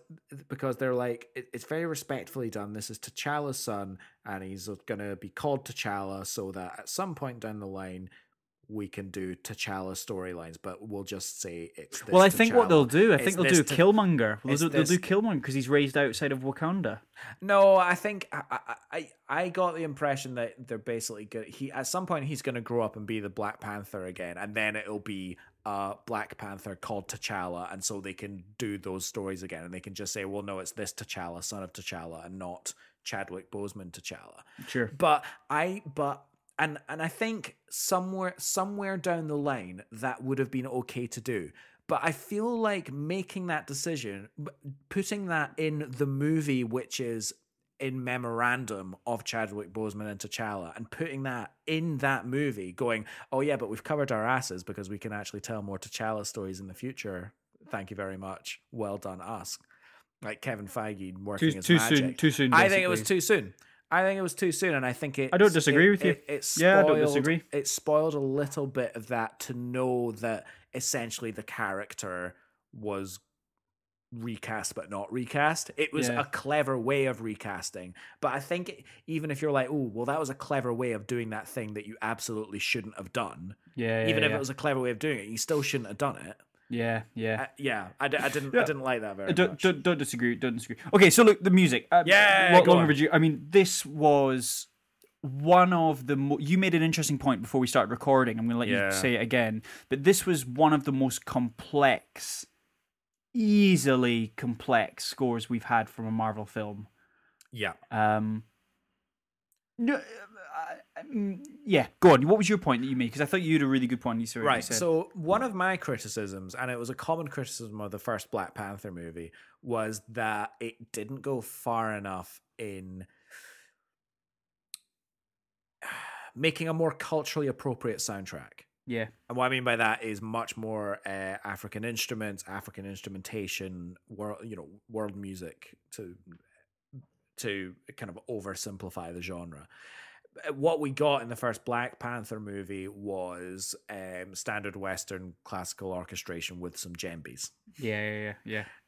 they're like, it's very respectfully done. This is T'Challa's son and he's gonna be called T'Challa so that at some point down the line we can do T'Challa storylines, but we'll just say it's this. Well, I think T'Challa. What they'll do, they'll do Killmonger. They'll do Killmonger because he's raised outside of Wakanda. No, I think I got the impression that they're basically good. He at some point he's going to grow up and be the Black Panther again, and then it'll be Black Panther called T'Challa, and so they can do those stories again, and they can just say, well, no, it's this T'Challa, son of T'Challa, and not Chadwick Boseman T'Challa. Sure, And I think somewhere down the line that would have been okay to do, but I feel like making that decision, putting that in the movie, which is in memorandum of Chadwick Boseman and T'Challa, and putting that in that movie, going, oh yeah, but we've covered our asses because we can actually tell more T'Challa stories in the future. Thank you very much. Well done, us. Like Kevin Feige working his magic. Too soon. Basically. I think it was too soon. And I think it. I don't disagree with you. It spoiled, I don't disagree. It spoiled a little bit of that to know that essentially the character was recast but not recast. It was a clever way of recasting. But I think even if you're like, oh, well, that was a clever way of doing that thing that you absolutely shouldn't have done. Even if it was a clever way of doing it, you still shouldn't have done it. I didn't like that very much. Don't disagree. Okay, so look, the music. Long overdue. I mean, this was one of the. You made an interesting point before we started recording. I'm going to let you say it again, but this was one of the most complex, easily complex scores we've had from a Marvel film. Yeah. Go on. What was your point that you made? Because I thought you had a really good point. Right. So one of my criticisms, and it was a common criticism of the first Black Panther movie, was that it didn't go far enough in making a more culturally appropriate soundtrack. Yeah. And what I mean by that is much more African instruments, African instrumentation, world music to kind of oversimplify the genre. What we got in the first Black Panther movie was standard Western classical orchestration with some djembes. Yeah.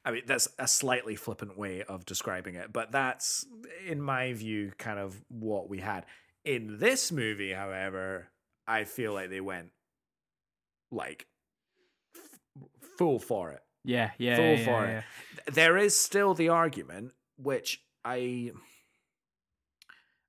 I mean, that's a slightly flippant way of describing it, but that's, in my view, kind of what we had. In this movie, however, I feel like they went, like, full for it. Yeah. There is still the argument, which I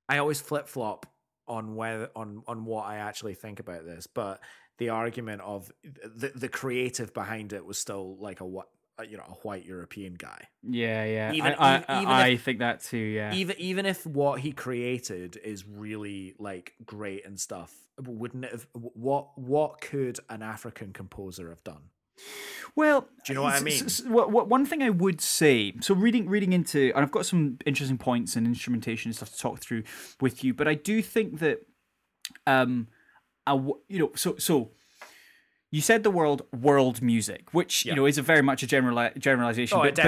always flip-flop on whether on what I actually think about this, but the argument of the creative behind it was still like a white European guy. Yeah, yeah. I think that too. Yeah. Even if what he created is really like great and stuff, wouldn't it have, what could an African composer have done? Well, do you know what I mean? One thing I would say, so reading into, and I've got some interesting points and instrumentation and stuff to talk through with you, but I do think that, so you said the word world music, which you know is a very much a generalization. Oh, but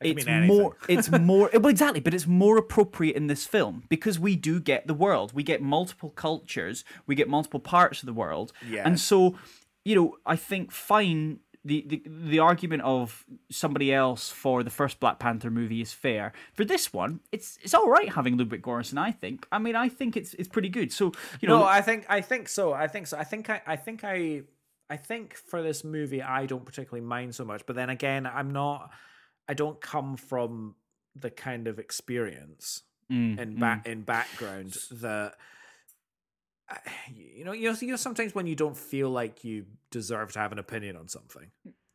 it's more. Well, exactly, but it's more appropriate in this film because we do get the world. We get multiple cultures. We get multiple parts of the world, and so. You know, I think fine. The argument of somebody else for the first Black Panther movie is fair. For this one, it's all right having Ludwig Göransson. I think. I mean, I think it's pretty good. So you know, I think for this movie, I don't particularly mind so much. But then again, I'm not. I don't come from the kind of experience in background that. You know, sometimes when you don't feel like you deserve to have an opinion on something.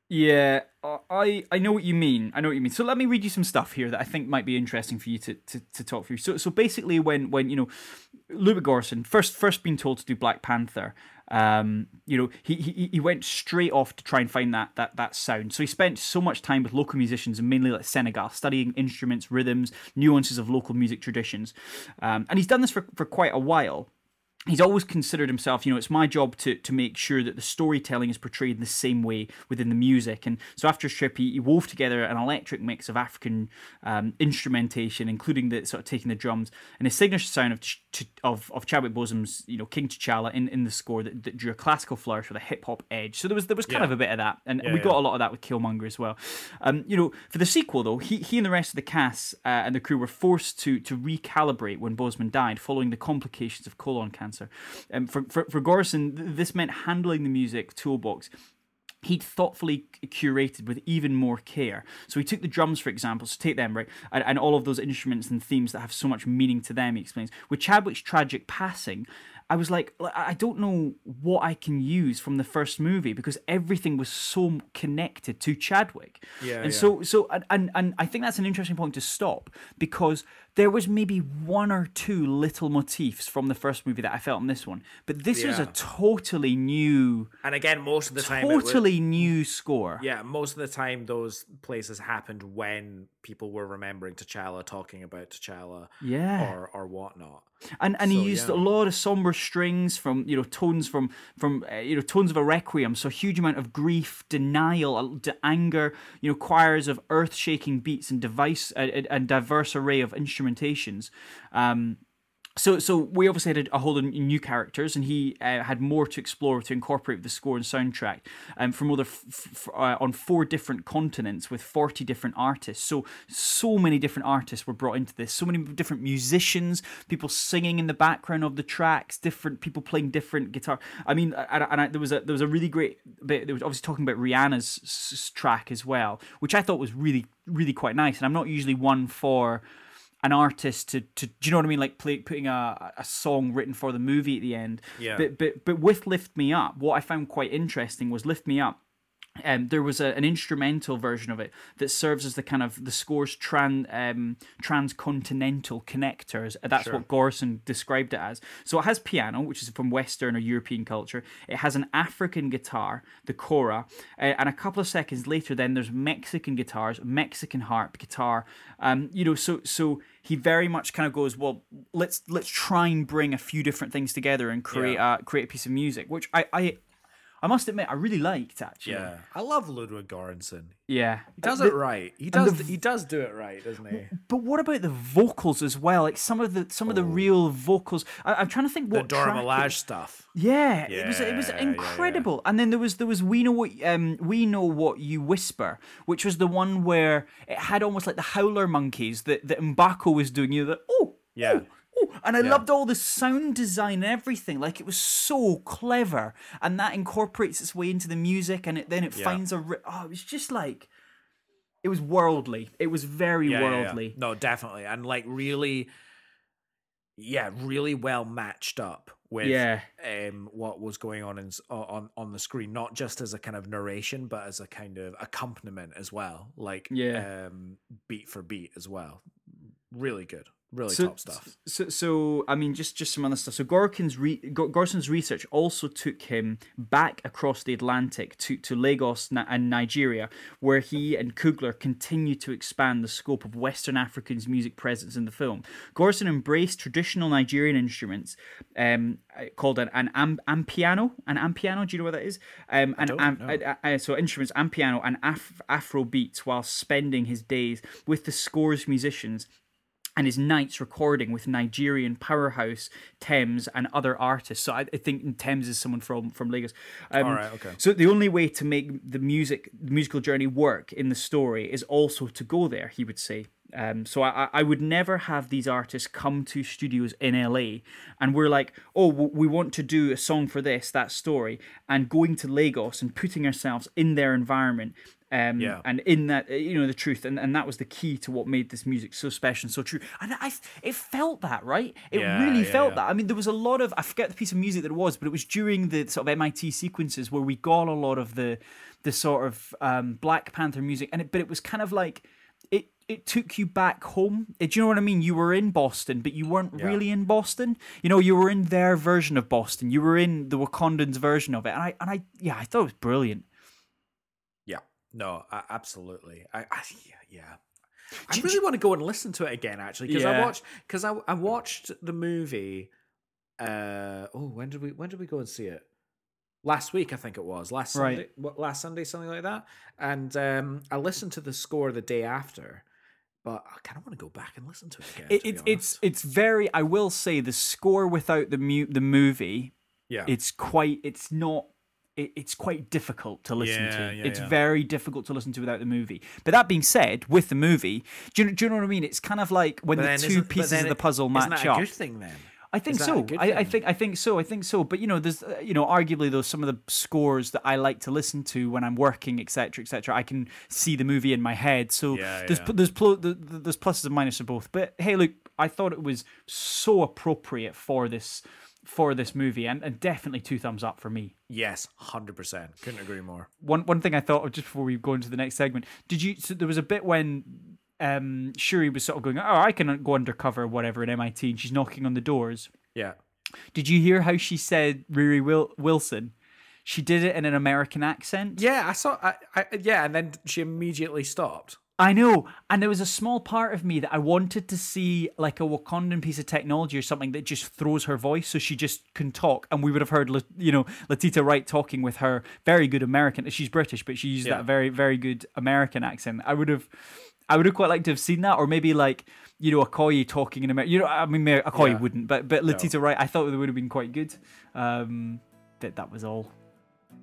Yeah, I know what you mean. So let me read you some stuff here that I think might be interesting for you to talk through. So basically, when you know, Ludwig Göransson first being told to do Black Panther, you know, he went straight off to try and find that sound. So he spent so much time with local musicians and mainly like Senegal, studying instruments, rhythms, nuances of local music traditions, and he's done this for quite a while. He's always considered himself, you know, it's my job to make sure that the storytelling is portrayed in the same way within the music. And so after his trip, he wove together an electric mix of African instrumentation, including the sort of taking the drums, and his signature sound of Chadwick Boseman's, you know, King T'Challa in the score that drew a classical flourish with a hip hop edge. So there was kind of a bit of that, and we got a lot of that with Killmonger as well. You know, for the sequel though, he and the rest of the cast and the crew were forced to recalibrate when Boseman died following the complications of colon cancer. And for Göransson, this meant handling the music toolbox he'd thoughtfully curated with even more care. So he took the drums, for example, and all of those instruments and themes that have so much meaning to them, he explains. With Chadwick's tragic passing, I was like, I don't know what I can use from the first movie because everything was so connected to Chadwick. Yeah. And so I think that's an interesting point to stop because there was maybe one or two little motifs from the first movie that I felt in this one, but this is a totally new. And again, most of the time, totally new score. Yeah, most of the time those places happened when people were remembering T'Challa, talking about T'Challa, or whatnot. And he used a lot of somber strings from, you know, tones of a requiem, so a huge amount of grief, denial, anger, you know, choirs of earth-shaking beats and diverse array of instrumentations. So we obviously had a whole new characters, and he had more to explore to incorporate the score and soundtrack from on 4 different continents with 40 different artists. So many different artists were brought into this. So many different musicians, people singing in the background of the tracks, different people playing different guitar. I mean, there was a really great bit. They were obviously talking about Rihanna's track as well, which I thought was really, really quite nice. And I'm not usually one for an artist to, do you know what I mean? Like putting a song written for the movie at the end. Yeah. But with Lift Me Up, what I found quite interesting was Lift Me Up. There was an instrumental version of it that serves as the kind of the score's transcontinental connectors. That's what Göransson described it as. So it has piano, which is from Western or European culture. It has an African guitar, the kora, and a couple of seconds later, then there's Mexican guitars, Mexican harp guitar. You know, so he very much kind of goes, well, let's try and bring a few different things together and create a piece of music, which I must admit, I really liked, actually. Yeah, I love Ludwig Göransson. Yeah. He does it right. He does do it right, doesn't he? But what about the vocals as well? Like some of the real vocals. I'm trying to think what the Dora Milaje stuff. Yeah, yeah, it was incredible. Yeah, yeah. And then there was We Know What You Whisper, which was the one where it had almost like the Howler Monkeys that Mbako was doing. You know, like, oh, yeah. Oh. Ooh, and I loved all the sound design and everything. Like, it was so clever. And that incorporates its way into the music, and then it finds a... it was just like... It was worldly. It was very worldly. No, definitely. And, like, really... yeah, really well matched up with what was going on the screen, not just as a kind of narration, but as a kind of accompaniment as well, like beat for beat as well. Really good. Really top stuff. So I mean, just some other stuff. So Göransson's research also took him back across the Atlantic to Lagos and Nigeria, where he and Kugler continued to expand the scope of Western Africans' music presence in the film. Göransson embraced traditional Nigerian instruments called an ampiano. Do you know what that is? So instruments, ampiano, and Afro beats, while spending his days with the score's musicians and his nights recording with Nigerian powerhouse Tems and other artists. So I think Tems is someone from Lagos. All right, okay. So the only way to make the musical journey work in the story is also to go there, he would say. So I would never have these artists come to studios in LA and we're like, oh, we want to do a song for that story, and going to Lagos and putting ourselves in their environment and in that, you know, the truth. And that was the key to what made this music so special and so true. And it felt that, right? It really felt that. I mean, there was a lot of, I forget the piece of music that it was, but it was during the sort of MIT sequences where we got a lot of the sort of Black Panther music. But it was kind of like, it took you back home. Do you know what I mean? You were in Boston, but you weren't really in Boston. You know, you were in their version of Boston. You were in the Wakandans' version of it. And I thought it was brilliant. Yeah, no, absolutely. I really want to go and listen to it again, actually, because I watched the movie. When did we go and see it? Last week, I think it was last Sunday, something like that. And I listened to the score the day after, but I kind of want to go back and listen to it again. It's very. I will say the score without the movie. Yeah, it's quite difficult to listen to. It's very difficult to listen to without the movie. But that being said, with the movie, do you know what I mean? It's kind of like when the two pieces of the puzzle match up. Isn't that a good thing then? I think so. I think so. But you know, there's arguably though some of the scores that I like to listen to when I'm working, etc. I can see the movie in my head. So there's pluses and minuses of both. But hey, look, I thought it was so appropriate for this movie, and definitely 2 thumbs up for me. Yes, 100%. Couldn't agree more. One thing I thought of just before we go into the next segment. So there was a bit when Shuri was sort of going, I can go undercover, whatever, at MIT, and she's knocking on the doors. Yeah. Did you hear how she said Riri Wilson? She did it in an American accent. Yeah, I saw. And then she immediately stopped. I know, and there was a small part of me that I wanted to see like a Wakandan piece of technology or something that just throws her voice so she just can talk, and we would have heard, Letitia Wright talking with her very good American. She's British, but she used that very, very good American accent. I would have quite liked to have seen that, or maybe Okoye talking in America. Okoye wouldn't, but Letitia Wright, I thought it would have been quite good. That was all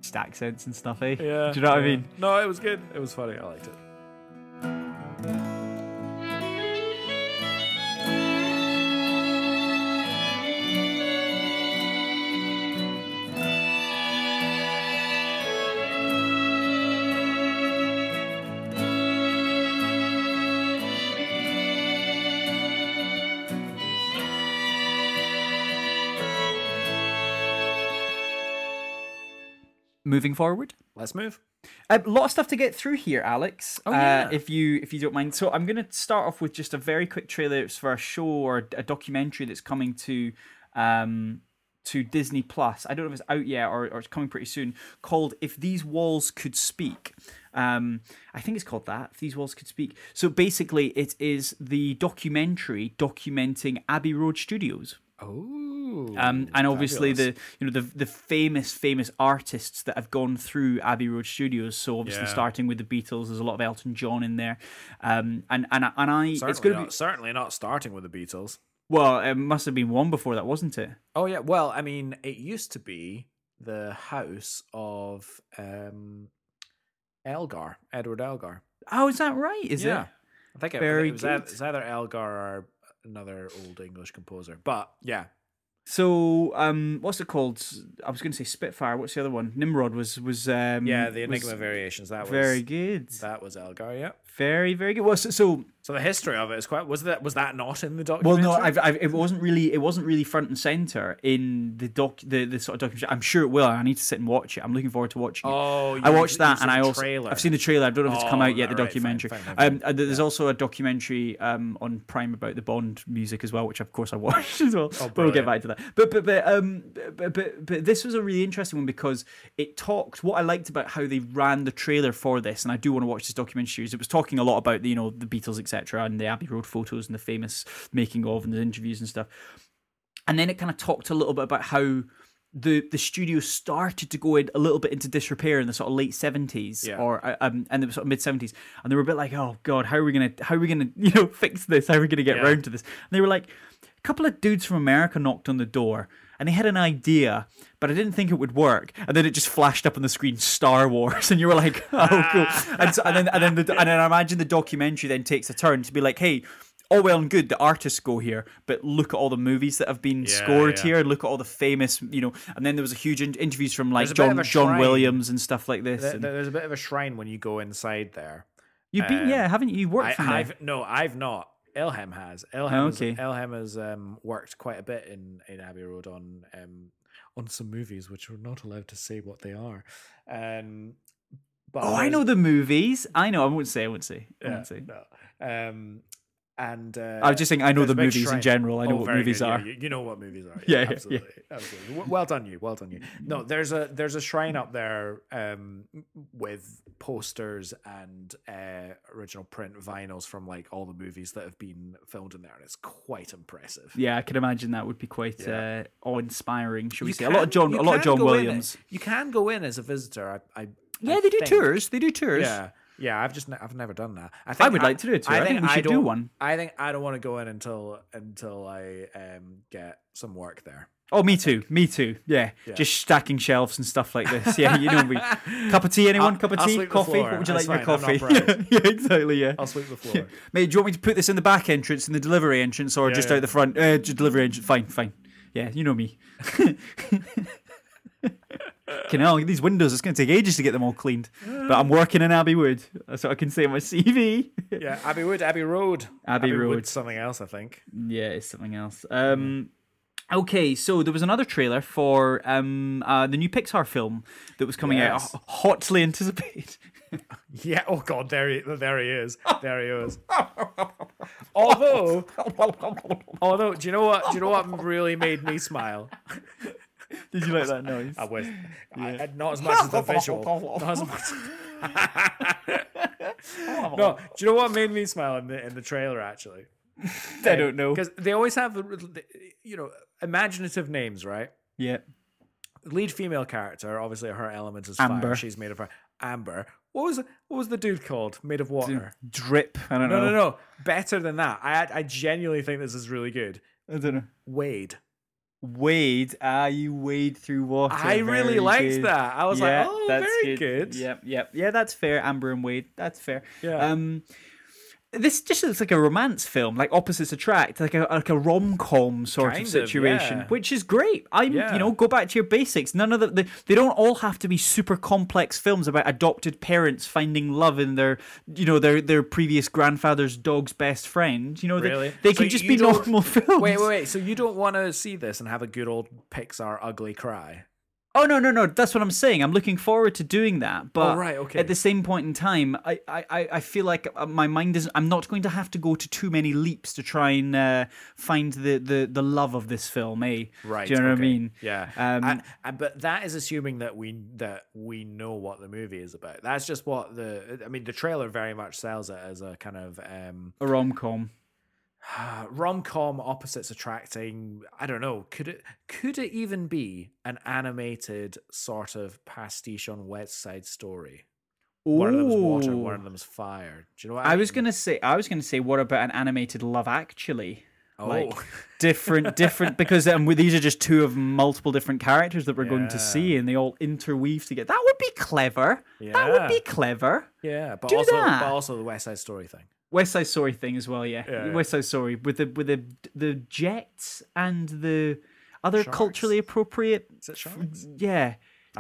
just accents and stuff, eh? Yeah, do you know what I mean? No, it was good. It was funny. I liked it. Moving forward, let's move. A lot of stuff to get through here, Alex. If you don't mind. So I'm going to start off with just a very quick trailer for a show or a documentary that's coming to Disney Plus. I don't know if it's out yet or it's coming pretty soon. Called "If These Walls Could Speak." I think it's called that. If These Walls Could Speak. So basically, it is the documentary documenting Abbey Road Studios. Oh, and obviously fabulous. the famous artists that have gone through Abbey Road Studios. So obviously starting with the Beatles, there's a lot of Elton John in there, certainly not starting with the Beatles. Well, it must have been one before that, wasn't it? Oh yeah. Well, I mean, it used to be the house of Elgar, Edward Elgar. Oh, is that right? Is it? I think it was either Elgar or another old English composer, but yeah, So, what's it called? I was going to say Spitfire. What's the other one? Nimrod was yeah, the Enigma variations. That was very good. That was Elgar. Yeah, very, very good. Well, so the history of it is quite. Was that not in the documentary? Well, no, it wasn't really front and center in the sort of documentary. I'm sure it will. I need to sit and watch it. I'm looking forward to watching it. Oh, I watched that, and I also trailer. I've seen the trailer. I don't know if it's come out yet. The documentary. Right, fine. There's also a documentary on Prime about the Bond music as well, which of course I watched as well. Oh, but we'll get back to that. But this was a really interesting one because it talked. What I liked about how they ran the trailer for this, and I do want to watch this documentary, is it was talking a lot about the Beatles, etc., and the Abbey Road photos and the famous making of and the interviews and stuff. And then it kind of talked a little bit about how the studio started to go in a little bit into disrepair in the sort of late 70s and the sort of mid 70s, and they were a bit like, oh god, how are we gonna fix this? How are we gonna get round to this? And they were like, couple of dudes from America knocked on the door, and they had an idea, but I didn't think it would work. And then it just flashed up on the screen, Star Wars, and you were like, "Oh, cool." And then I imagine the documentary then takes a turn to be like, "Hey, all well and good, the artists go here, but look at all the movies that have been scored here, and look at all the famous, And then there was a huge interviews from like John Williams and stuff like this. There's a bit of a shrine when you go inside there. You've been, haven't you? I've not. Elham has. Elham has worked quite a bit in Abbey Road on some movies which we're not allowed to say what they are. I know the movies. I know. I won't say. No. I was just saying, I know the movies in general. I know what movies are. Yeah, you know what movies are. Yeah, absolutely. Yeah. Absolutely. Well done you. No, there's a shrine up there with posters and original print vinyls from like all the movies that have been filmed in there, and it's quite impressive. Yeah, I can imagine that would be quite awe-inspiring. Should we say a lot of John Williams? You can go in as a visitor. They do tours. They do tours. Yeah. Yeah, I've never done that. I would like to do it too. I think we should do one. I think I don't want to go in until I get some work there. Oh, me too. Yeah, just stacking shelves and stuff like this. Yeah, cup of tea, anyone? Cup of tea, coffee? What would you like for coffee? Yeah, exactly, yeah. I'll sweep the floor. Yeah. Mate, do you want me to put this in the back entrance, in the delivery entrance, or just out the front? Just delivery entrance. Fine. Yeah, you know me. These windows, it's going to take ages to get them all cleaned, but I'm working in Abbey Wood. That's what I can say on my CV. Yeah, Abbey Wood, Abbey Road. Abbey Road, something else, I think. Yeah, it's something else. Okay, so there was another trailer for the new Pixar film that was coming out, hotly anticipated. Yeah, oh god, there he is. although do you know what really made me smile? Did you like that noise? I wish. Yeah. Not as much as the visual. Not as much. No, do you know what made me smile in the trailer, actually? I don't know. Because they always have, imaginative names, right? Yeah. Lead female character, obviously her element is Amber. Fire. She's made of fire. Amber. What was the dude called? Made of water. Drip. I don't know. No. Better than that. I genuinely think this is really good. I don't know. Wade. Wade, you wade through water. I really liked that. I was like, oh, that's very good. Yep. Yeah, that's fair. Amber and Wade, that's fair. Yeah. This just looks like a romance film, like opposites attract, like a rom-com sort of situation, which is great. Go back to your basics. None of they don't all have to be super complex films about adopted parents finding love in their previous grandfather's dog's best friend. They can just be normal films. Wait. So you don't want to see this and have a good old Pixar ugly cry? Oh, no. That's what I'm saying. I'm looking forward to doing that. But at the same point in time, I feel like my mind is... I'm not going to have to go to too many leaps to try and find the love of this film, eh? Right. Do you know what I mean? Yeah. But that is assuming that we know what the movie is about. That's just what the trailer very much sells it as a kind of... a rom-com. Rom-com, opposites attracting. I don't know. Could it even be an animated sort of pastiche on West Side Story? Ooh. One of them's water, one of them's fire. Do you know what I mean? I was gonna say, what about an animated Love Actually? Oh. Like different, because these are just two of multiple different characters that we're going to see, and they all interweave together. That would be clever. Yeah. Yeah, but also the West Side Story thing. West Side Story thing as well, yeah. West Side Story with the jets and the other sharks? Culturally appropriate. Is it sharks? Yeah.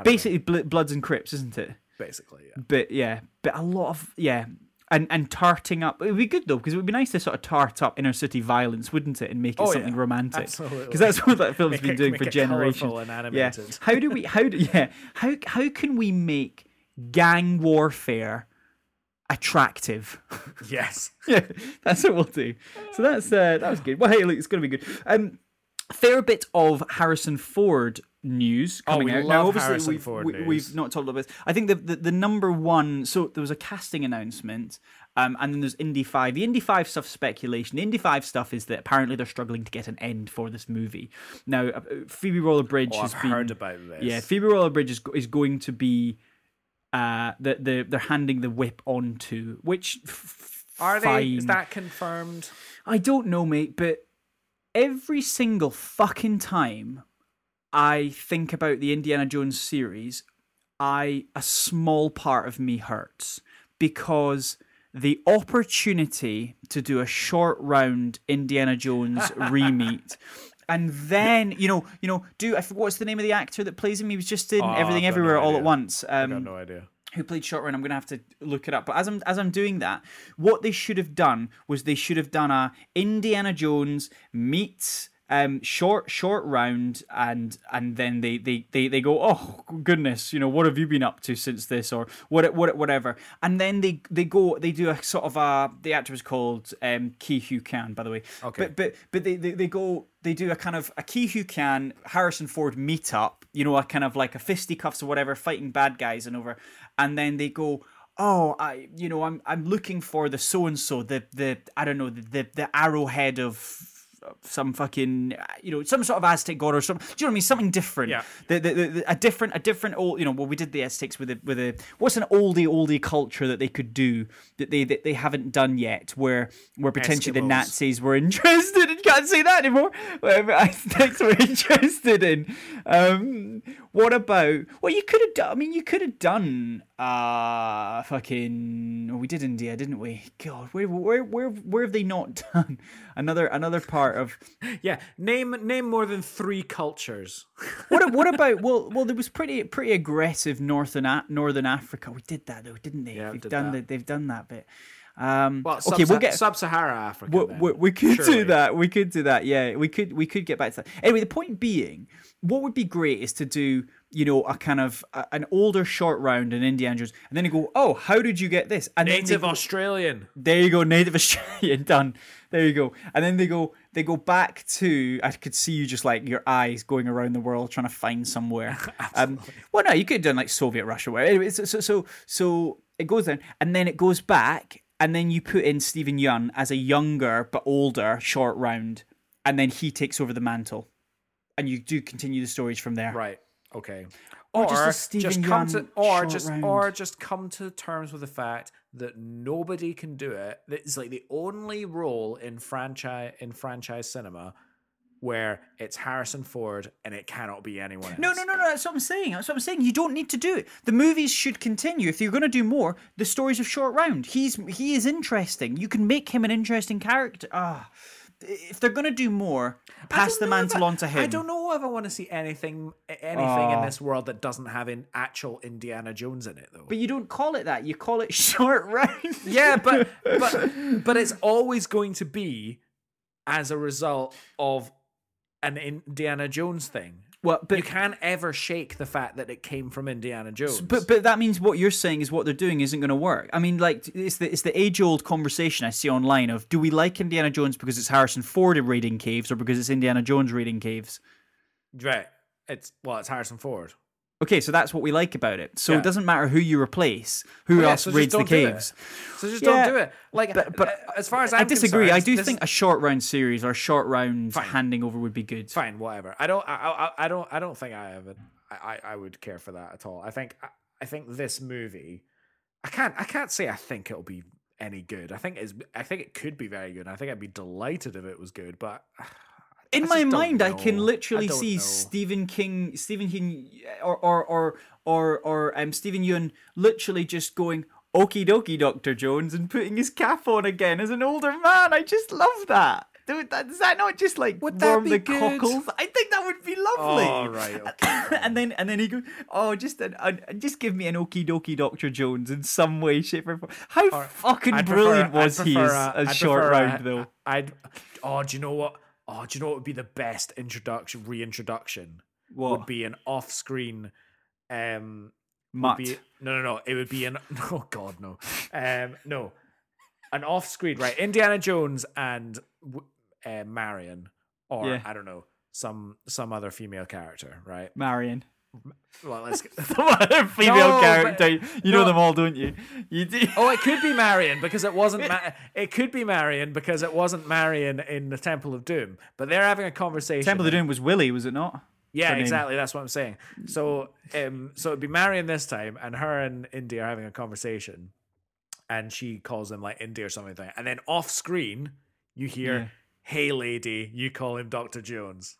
Basically Bloods and Crips, isn't it? Basically, yeah. But a lot of, yeah. And tarting up. It would be good, though, because it would be nice to sort of tart up inner-city violence, wouldn't it? And make it something romantic. Absolutely. Because that's what that film's been doing for generations. And animated. Yeah. How can we make gang warfare attractive? Yes. Yeah, that's what we'll do. So that's that was good. Well, hey, look, it's going to be good. Fair bit of Harrison Ford news coming out. Now, obviously, we've not talked about this. I think the number one, so there was a casting announcement, and then there's Indy 5. The Indy 5 stuff speculation. The Indy 5 stuff is that apparently they're struggling to get an end for this movie. Now, Phoebe Waller-Bridge heard about this. Yeah, Phoebe Waller-Bridge is going to be they're handing the whip on to, which are fine. Is that confirmed? I don't know, mate, but every single fucking time I think about the Indiana Jones series, a small part of me hurts because the opportunity to do a short round Indiana Jones re-meet, and then you know, what's the name of the actor that plays him? He was just in Everything Everywhere All at Once. I got no idea. Who played short round? I'm going to have to look it up. But as I'm doing that, what they should have done was they should have done a Indiana Jones meets short round, and then they go, oh goodness, what have you been up to since this, or whatever, and then they do a sort of the actor was called Ki Huy Kan, by the way, okay, but they do a kind of a Ki Huy Kan Harrison Ford meetup, a kind of like a fisticuffs or whatever, fighting bad guys and over, and then they go, oh, I'm looking for the so and so, the I don't know, the arrowhead of some fucking, some sort of Aztec god or something. Do you know what I mean? Something different. Yeah. A different old, well, we did the Aztecs with a what's an oldie culture that they could do that they haven't done yet, where potentially Eskimos. The Nazis were interested in, can't say that anymore. Whatever Aztecs were interested in. You could have done, we did India, didn't we? God, where have they not done another part of name more than three cultures. what about there was pretty aggressive Northern Africa. We did that though, didn't they? Yeah, they've done that bit. We'll get Sub-Sahara Africa. We could surely do that. We could do that. Yeah, we could get back to that. Anyway, the point being, what would be great is to do a kind of an older short round in Indiana Jones, and then you go, oh, how did you get this? And native Australian. There you go, native Australian done. There you go. And then they go back to, I could see you just like your eyes going around the world trying to find somewhere. Well, no, you could have done like Soviet Russia. Where anyway, so it goes down, and then it goes back. And then you put in Stephen Yeun as a younger but older short round, and then he takes over the mantle, and you do continue the stories from there. Right. Okay. Or just come to terms with the fact that nobody can do it. It's like the only role in franchise cinema where it's Harrison Ford and it cannot be anyone else. No, that's what I'm saying. You don't need to do it. The movies should continue. If you're going to do more, the stories of short round. He is interesting. You can make him an interesting character. If they're going to do more, pass the mantle on to him. I don't know if I want to see anything in this world that doesn't have an actual Indiana Jones in it, though. But you don't call it that. You call it short round. Yeah, but it's always going to be as a result of an Indiana Jones thing. Well, but you can't ever shake the fact that it came from Indiana Jones. But that means what you're saying is what they're doing isn't going to work. I mean, like, it's the age-old conversation I see online of, do we like Indiana Jones because it's Harrison Ford raiding caves or because it's Indiana Jones raiding caves? Right. It's Harrison Ford. Okay, so that's what we like about it. So it doesn't matter who you replace, who else raids the caves. So just don't do it. Like, but as far as I disagree, I do think a short round series or a short round handing over would be good. Fine, whatever. I don't think I would care for that at all. I think this movie, I can't say I think it'll be any good. I think it could be very good. I think I'd be delighted if it was good, but in my mind, I can literally see Stephen King, or Stephen Yeun literally just going, okie dokie, Dr. Jones, and putting his cap on again as an older man. I just love that. Dude, does that not just like warm the cockles? I think that would be lovely. Oh, right. Okay. and then he goes, oh, just give me an okie dokie Dr. Jones in some way, shape, or form. How or, fucking I'd brilliant prefer, was he as short round though? Do you know what? Oh, do you know what would be the best reintroduction? What would be an off-screen? Mutt. It would be an. Oh God, no. No. An off-screen, right? Indiana Jones and Marion, or I don't know, some other female character, right? Marion. Well, let's get some other female character. You know them all, don't you? You do. Oh, it could be Marion because it wasn't. It could be Marion because it wasn't Marion in the Temple of Doom. But they're having a conversation. Temple of Doom was Willie, was it not? Yeah, exactly. That's what I'm saying. So it'd be Marion this time, and her and Indy are having a conversation. And she calls him like Indy or something. And then off screen, you hear, hey, lady, you call him Dr. Jones.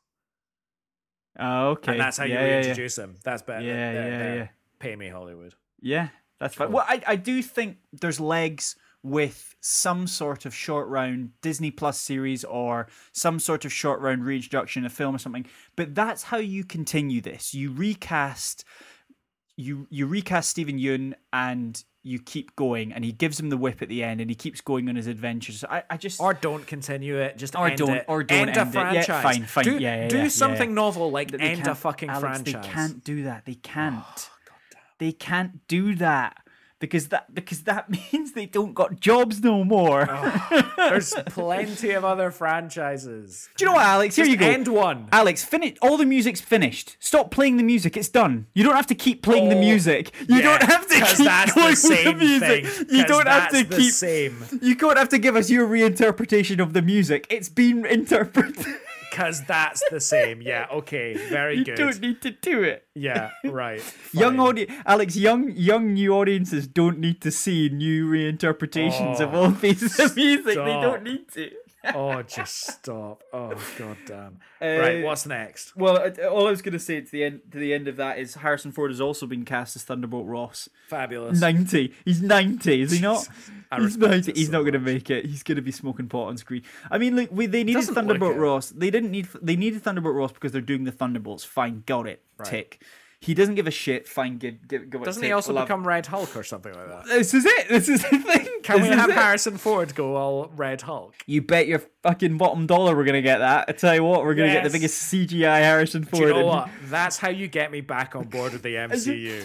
Oh, okay. And that's how you reintroduce him. That's better. Yeah. Pay me, Hollywood. Yeah, that's fine. Cool. Well, I do think there's legs with some sort of short round Disney Plus series or some sort of short round reintroduction, a film or something. But that's how you continue this. You recast Stephen Yeun and... you keep going, and he gives him the whip at the end, and he keeps going on his adventures. Or don't continue it. Just or end don't it. Or don't end a franchise. Yeah, fine. Do something novel like end a fucking franchise. They can't do that. They can't. Oh, they can't do that because that means they don't got jobs no more. Oh, there's plenty of other franchises. Do you know what, Alex? Here you go. End one. Alex, finish. All the music's finished. Stop playing the music. It's done. You don't have to keep playing the music. You don't have to keep going the same with the music. Thing, you don't have to keep. Same. You don't have to give us your reinterpretation of the music. It's been interpreted. Because that's the same. Yeah, okay. Very good. You don't need to do it. Yeah, right. Young audience, Alex, young new audiences don't need to see new reinterpretations of all pieces of music. They don't need to. Oh, just stop. Oh, goddamn. Right, what's next? Well, all I was going to say to the end of that is Harrison Ford has also been cast as Thunderbolt Ross. Fabulous. 90. He's 90, is he not? He's 90. He's not going to make it. He's going to be smoking pot on screen. I mean, look, they needed Thunderbolt Ross. They needed Thunderbolt Ross because they're doing the Thunderbolts. Fine, got it. Right. Tick. He doesn't give a shit. Fine, give it. Doesn't he also become Red Hulk or something like that? This is it. This is the thing. Can we have Harrison Ford go all Red Hulk? You bet your fucking bottom dollar we're gonna get that. I tell you what, we're gonna get the biggest CGI Harrison Ford. Do you know what? That's how you get me back on board with the MCU. Are you?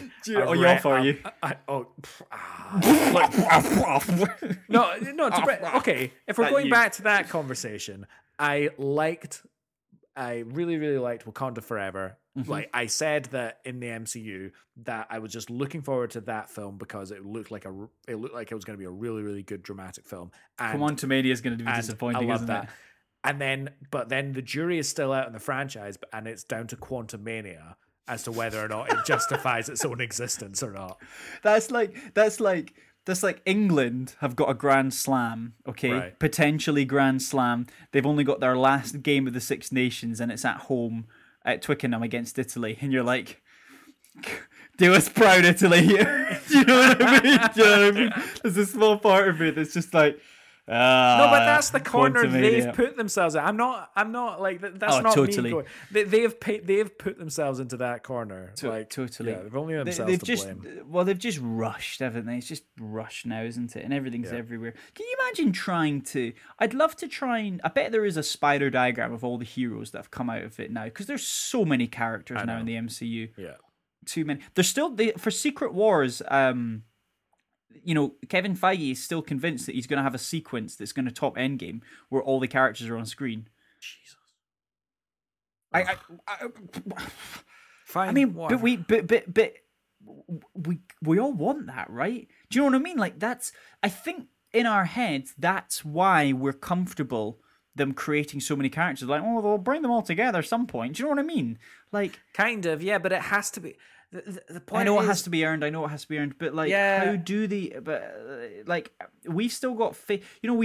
Okay. If we're going back to that conversation, I really, really liked Wakanda Forever. Mm-hmm. Like I said that in the MCU that I was just looking forward to that film because it looked like it was going to be a really, really good dramatic film. And Quantumania is going to be disappointing, isn't it? But then the jury is still out on the franchise, and it's down to Quantumania as to whether or not it justifies its own existence or not. That's like England have got a Grand Slam, okay? Right. Potentially Grand Slam. They've only got their last game of the Six Nations, and it's at home at Twickenham against Italy. And you're like, do us proud, Italy. Do you know what I mean? Do you know what I mean? There's a small part of me that's just like, no, but that's the corner they've put themselves in. I'm not like that's not totally. Me. They've put themselves into that corner. Totally. Yeah, they've only themselves they've to just, blame. Well, they've just rushed, haven't they? It's just rushed now, isn't it? And everything's everywhere. Can you imagine trying to? I'd love to try and. I bet there is a spider diagram of all the heroes that have come out of it now, because there's so many characters now in the MCU. Yeah, too many. There's still for Secret Wars. You know, Kevin Feige is still convinced that he's going to have a sequence that's going to top Endgame where all the characters are on screen. Jesus. Fine. I mean, whatever. but we all want that, right? Do you know what I mean? Like that's, I think in our heads, that's why we're comfortable them creating so many characters. Like, oh, they'll bring them all together at some point. Do you know what I mean? Like, kind of, yeah, but it has to be. The point I know is, it has to be earned. I know it has to be earned, but like, yeah. How do they? But like, we've still got faith. You know,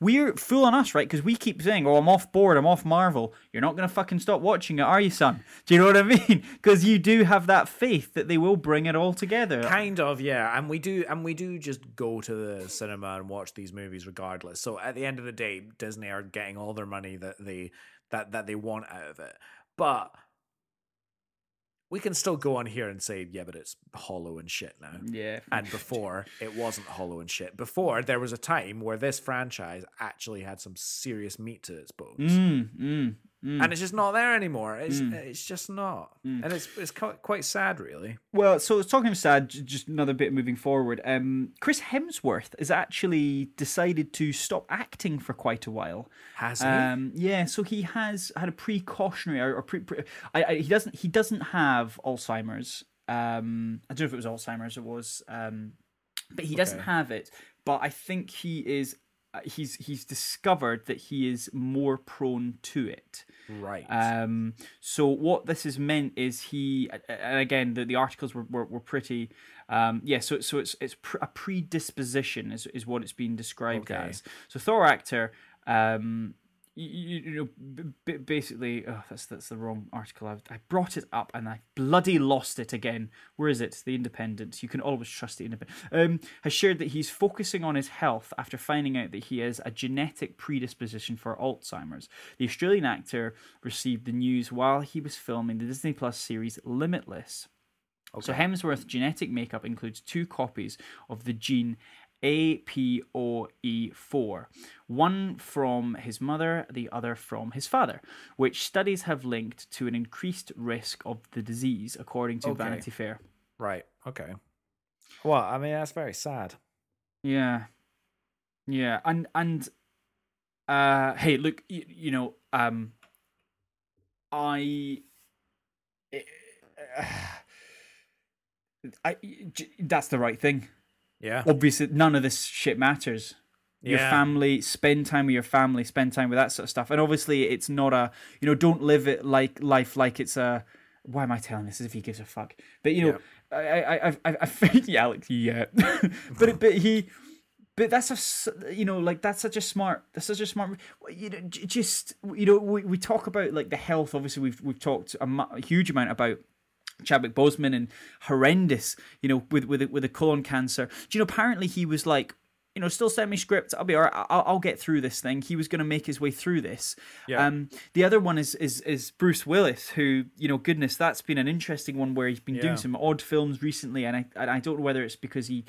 we're fooling us, right? Because we keep saying, "Oh, I'm off board. I'm off Marvel." You're not gonna fucking stop watching it, are you, son? Do you know what I mean? Because you do have that faith that they will bring it all together. Kind of, yeah. And we do just go to the cinema and watch these movies regardless. So at the end of the day, Disney are getting all their money that they want out of it, but. We can still go on here and say, yeah, but it's hollow and shit now. Yeah. And before, it wasn't hollow and shit. Before, there was a time where this franchise actually had some serious meat to its bones. And it's just not there anymore. It's just not. And it's quite sad, really. Well, so talking of sad, just another bit moving forward. Chris Hemsworth has actually decided to stop acting for quite a while. Has he? Yeah, so he has had a precautionary he doesn't have Alzheimer's. I don't know if it was Alzheimer's or was but he doesn't have it, but I think he is he's discovered that he is more prone to it. Right. So what this has meant is he, and again, the articles were pretty, so it's a predisposition is what it's been described as. So Thor actor, you know, basically, that's the wrong article. I brought it up and I bloody lost it again. Where is it? The Independent. You can always trust the Independent. Has shared that he's focusing on his health after finding out that he has a genetic predisposition for Alzheimer's. The Australian actor received the news while he was filming the Disney Plus series Limitless. Okay. So Hemsworth's genetic makeup includes 2 copies of the gene APOE4, one from his mother, the other from his father, which studies have linked to an increased risk of the disease, according to Vanity Fair. Right. Okay. Well, I mean, that's very sad. Yeah. Yeah. And hey, look, you know, that's the right thing. Yeah. Obviously, none of this shit matters. Your family, spend time with your family, spend time with that sort of stuff. And obviously, it's not a, you know, don't live it like life like it's a. Why am I telling this? As if he gives a fuck. But you know, I think Alex, but that's a, you know, like that's such a smart. You know, just, you know, we talk about like the health. Obviously, we've talked a huge amount about Chadwick Boseman and horrendous, you know, with the colon cancer. Do you know, apparently he was like, you know, still send me script. I'll be all right. I'll get through this thing. He was going to make his way through this. Yeah. The other one is Bruce Willis, who, you know, goodness, that's been an interesting one where he's been doing some odd films recently. And I don't know whether it's because he,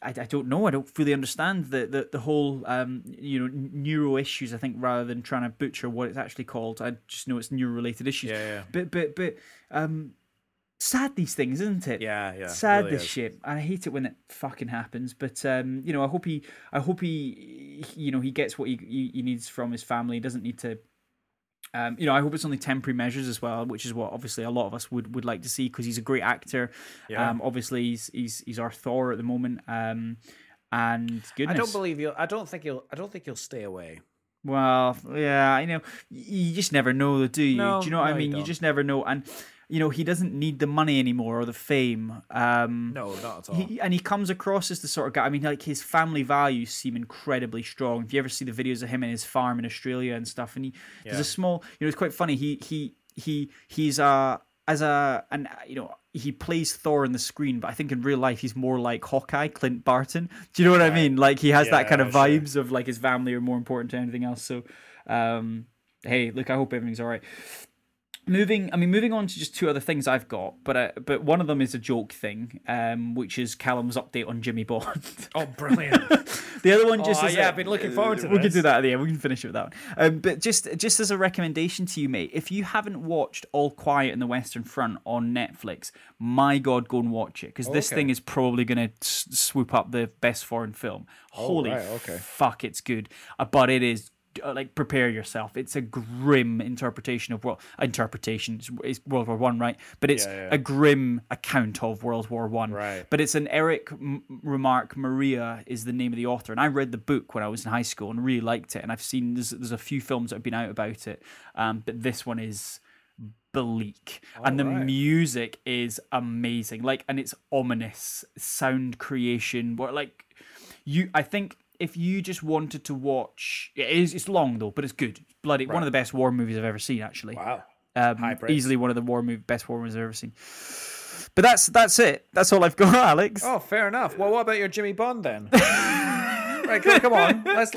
I don't know. I don't fully understand the whole, you know, neuro issues, I think, rather than trying to butcher what it's actually called. I just know it's neuro-related issues. Yeah. But sad, these things, isn't it? Yeah. Sad, really, this is shit, and I hate it when it fucking happens. But you know, I hope he, you know, he gets what he needs from his family. He doesn't need to, you know. I hope it's only temporary measures as well, which is what obviously a lot of us would like to see, because he's a great actor. Yeah. Obviously, he's our Thor at the moment. And goodness, I don't think he'll stay away. Well, yeah, I know. You just never know, do you? No, do you know what I mean? You just never know, and. You know, he doesn't need the money anymore or the fame. No, not at all. And he comes across as the sort of guy. I mean, like, his family values seem incredibly strong. If you ever see the videos of him and his farm in Australia and stuff, and there's a small, you know, it's quite funny. He plays Thor on the screen, but I think in real life he's more like Hawkeye, Clint Barton. Do you know what I mean? Like, he has that kind of vibes of like his family are more important to anything else. So, hey, look, I hope everything's all right. Moving on to just 2 other things I've got, but one of them is a joke thing, which is Callum's update on Jimmy Bond. Oh, brilliant! The other one just I've been looking forward to. We can do that at the end. We can finish it with that one. But just as a recommendation to you, mate, if you haven't watched All Quiet on the Western Front on Netflix, my God, go and watch it, because this thing is probably going to swoop up the best foreign film. Fuck, it's good, but it is. Like, prepare yourself. It's a grim interpretation of it's World War I, right? But it's a grim account of World War I. Right. But it's an Eric Remarque Maria is the name of the author, and I read the book when I was in high school and really liked it. And I've seen there's a few films that have been out about it, but this one is bleak, and the music is amazing. Like, and it's ominous sound creation. Where like you, I think if you just wanted to watch, it's long though, but it's good. It's bloody one of the best war movies I've ever seen, actually. Wow, easily one of the best war movies I've ever seen. But that's it. That's all I've got, Alex. Oh, fair enough. Well, what about your Jimmy Bond then? Right, come on. Let's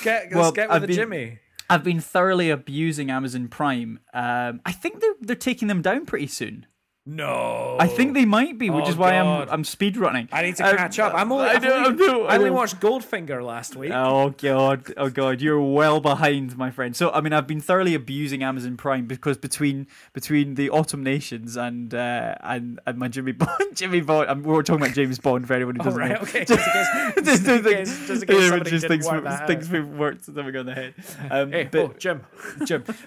get with Jimmy. I've been thoroughly abusing Amazon Prime. I think they're taking them down pretty soon. No, I think they might be, which is why I'm speed running. I need to catch up. I only watched Goldfinger last week. Oh god, you're well behind, my friend. So I mean, I've been thoroughly abusing Amazon Prime because between the Autumn Nations and my Jimmy Bond, we're talking about James Bond for anyone who doesn't know. Okay, just in case somebody just thinks we've worked something on the head. Jim,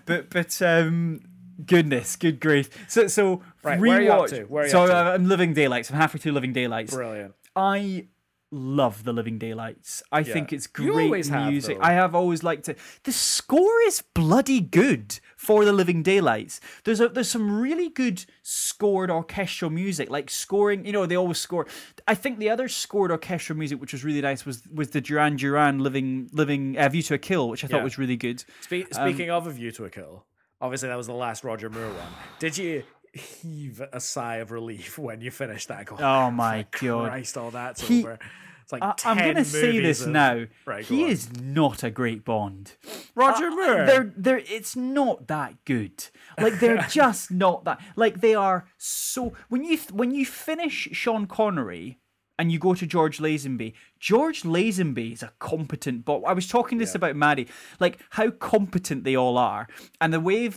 but. Goodness, good grief. So right, rewatch. So I'm Living Daylights. I'm halfway through Living Daylights. Brilliant. I love the Living Daylights. I think it's great music. I have always liked it. The score is bloody good for the Living Daylights. There's some really good scored orchestral music, like scoring. You know, they always score. I think the other scored orchestral music, which was really nice, was the Duran Duran Living View to a Kill, which I thought was really good. Speaking of A View to a Kill. Obviously, that was the last Roger Moore one. Did you heave a sigh of relief when you finished that? Oh my god! Christ, all that's over. It's like 10 I'm going to say this now. Right, he is not a great Bond. Roger Moore. It's not that good. Like they're just not that. Like they are so. When you finish Sean Connery and you go to George Lazenby. George Lazenby is a competent Bond. I was talking this about Maddie, like how competent they all are, and the way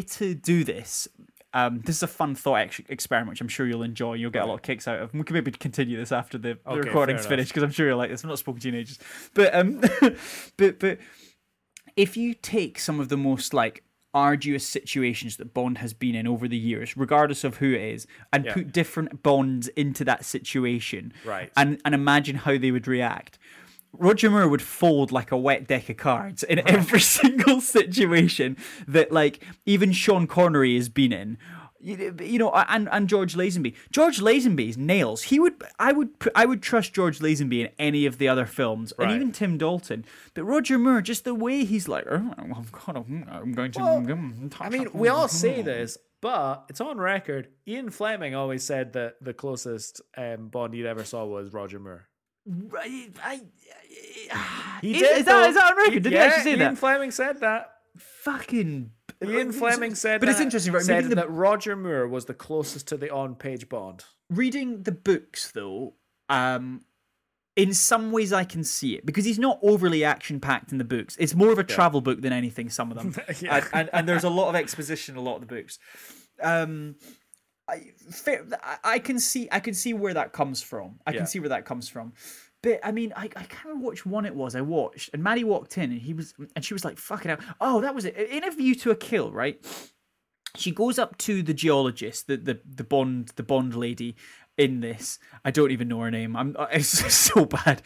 to do this. This is a fun thought experiment, which I'm sure you'll enjoy. You'll get a lot of kicks out of. We can maybe continue this after the recording's finished because I'm sure you'll like this. I'm not spoken to you in ages, but if you take some of the most like arduous situations that Bond has been in over the years, regardless of who it is, and put different Bonds into that situation, right? And imagine how they would react. Roger Moore would fold like a wet deck of cards in every single situation that like even Sean Connery has been in. You know, and George Lazenby. George Lazenby's nails. I would trust George Lazenby in any of the other films, and even Tim Dalton. But Roger Moore, just the way he's like, oh, God, I'm going to. I mean, we all say this, but it's on record. Ian Fleming always said that the closest Bond he'd ever saw was Roger Moore. Is that on record? Did he actually say that? Ian Fleming said that. Fucking. Ian Fleming said, but it's interesting, right? Said that Roger Moore was the closest to the on-page Bond. Reading the books, though, in some ways I can see it because he's not overly action-packed in the books. It's more of a travel book than anything. Some of them, and there's a lot of exposition in a lot of the books. I can see where that comes from. But I mean, I can't remember which one it was I watched, and Maddie walked in, and she was like, "Fucking hell!" Oh, that was it. In A View to a Kill, right? She goes up to the geologist, the Bond lady in this. I don't even know her name. It's so bad.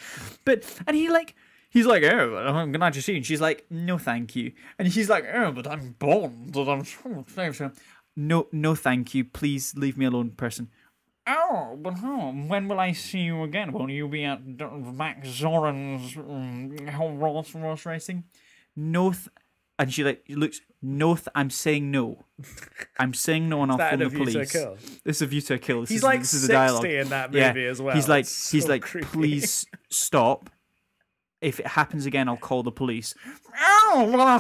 But he's like, "Oh, I'm glad you're seeing." She's like, "No, thank you." And she's like, "Oh, but I'm Bond, and I'm so." No, thank you. Please leave me alone, person. Oh, but when will I see you again? Will you be at Max Zorin's Rolls-Royce racing? No, and she like looks. No, I'm saying no. I'm saying no, and I'll phone the police. This is A View to a Kill. He's like this is 60 dialogue in that movie as well. He's like so he's like creepy. Please stop. If it happens again, I'll call the police. Oh, well,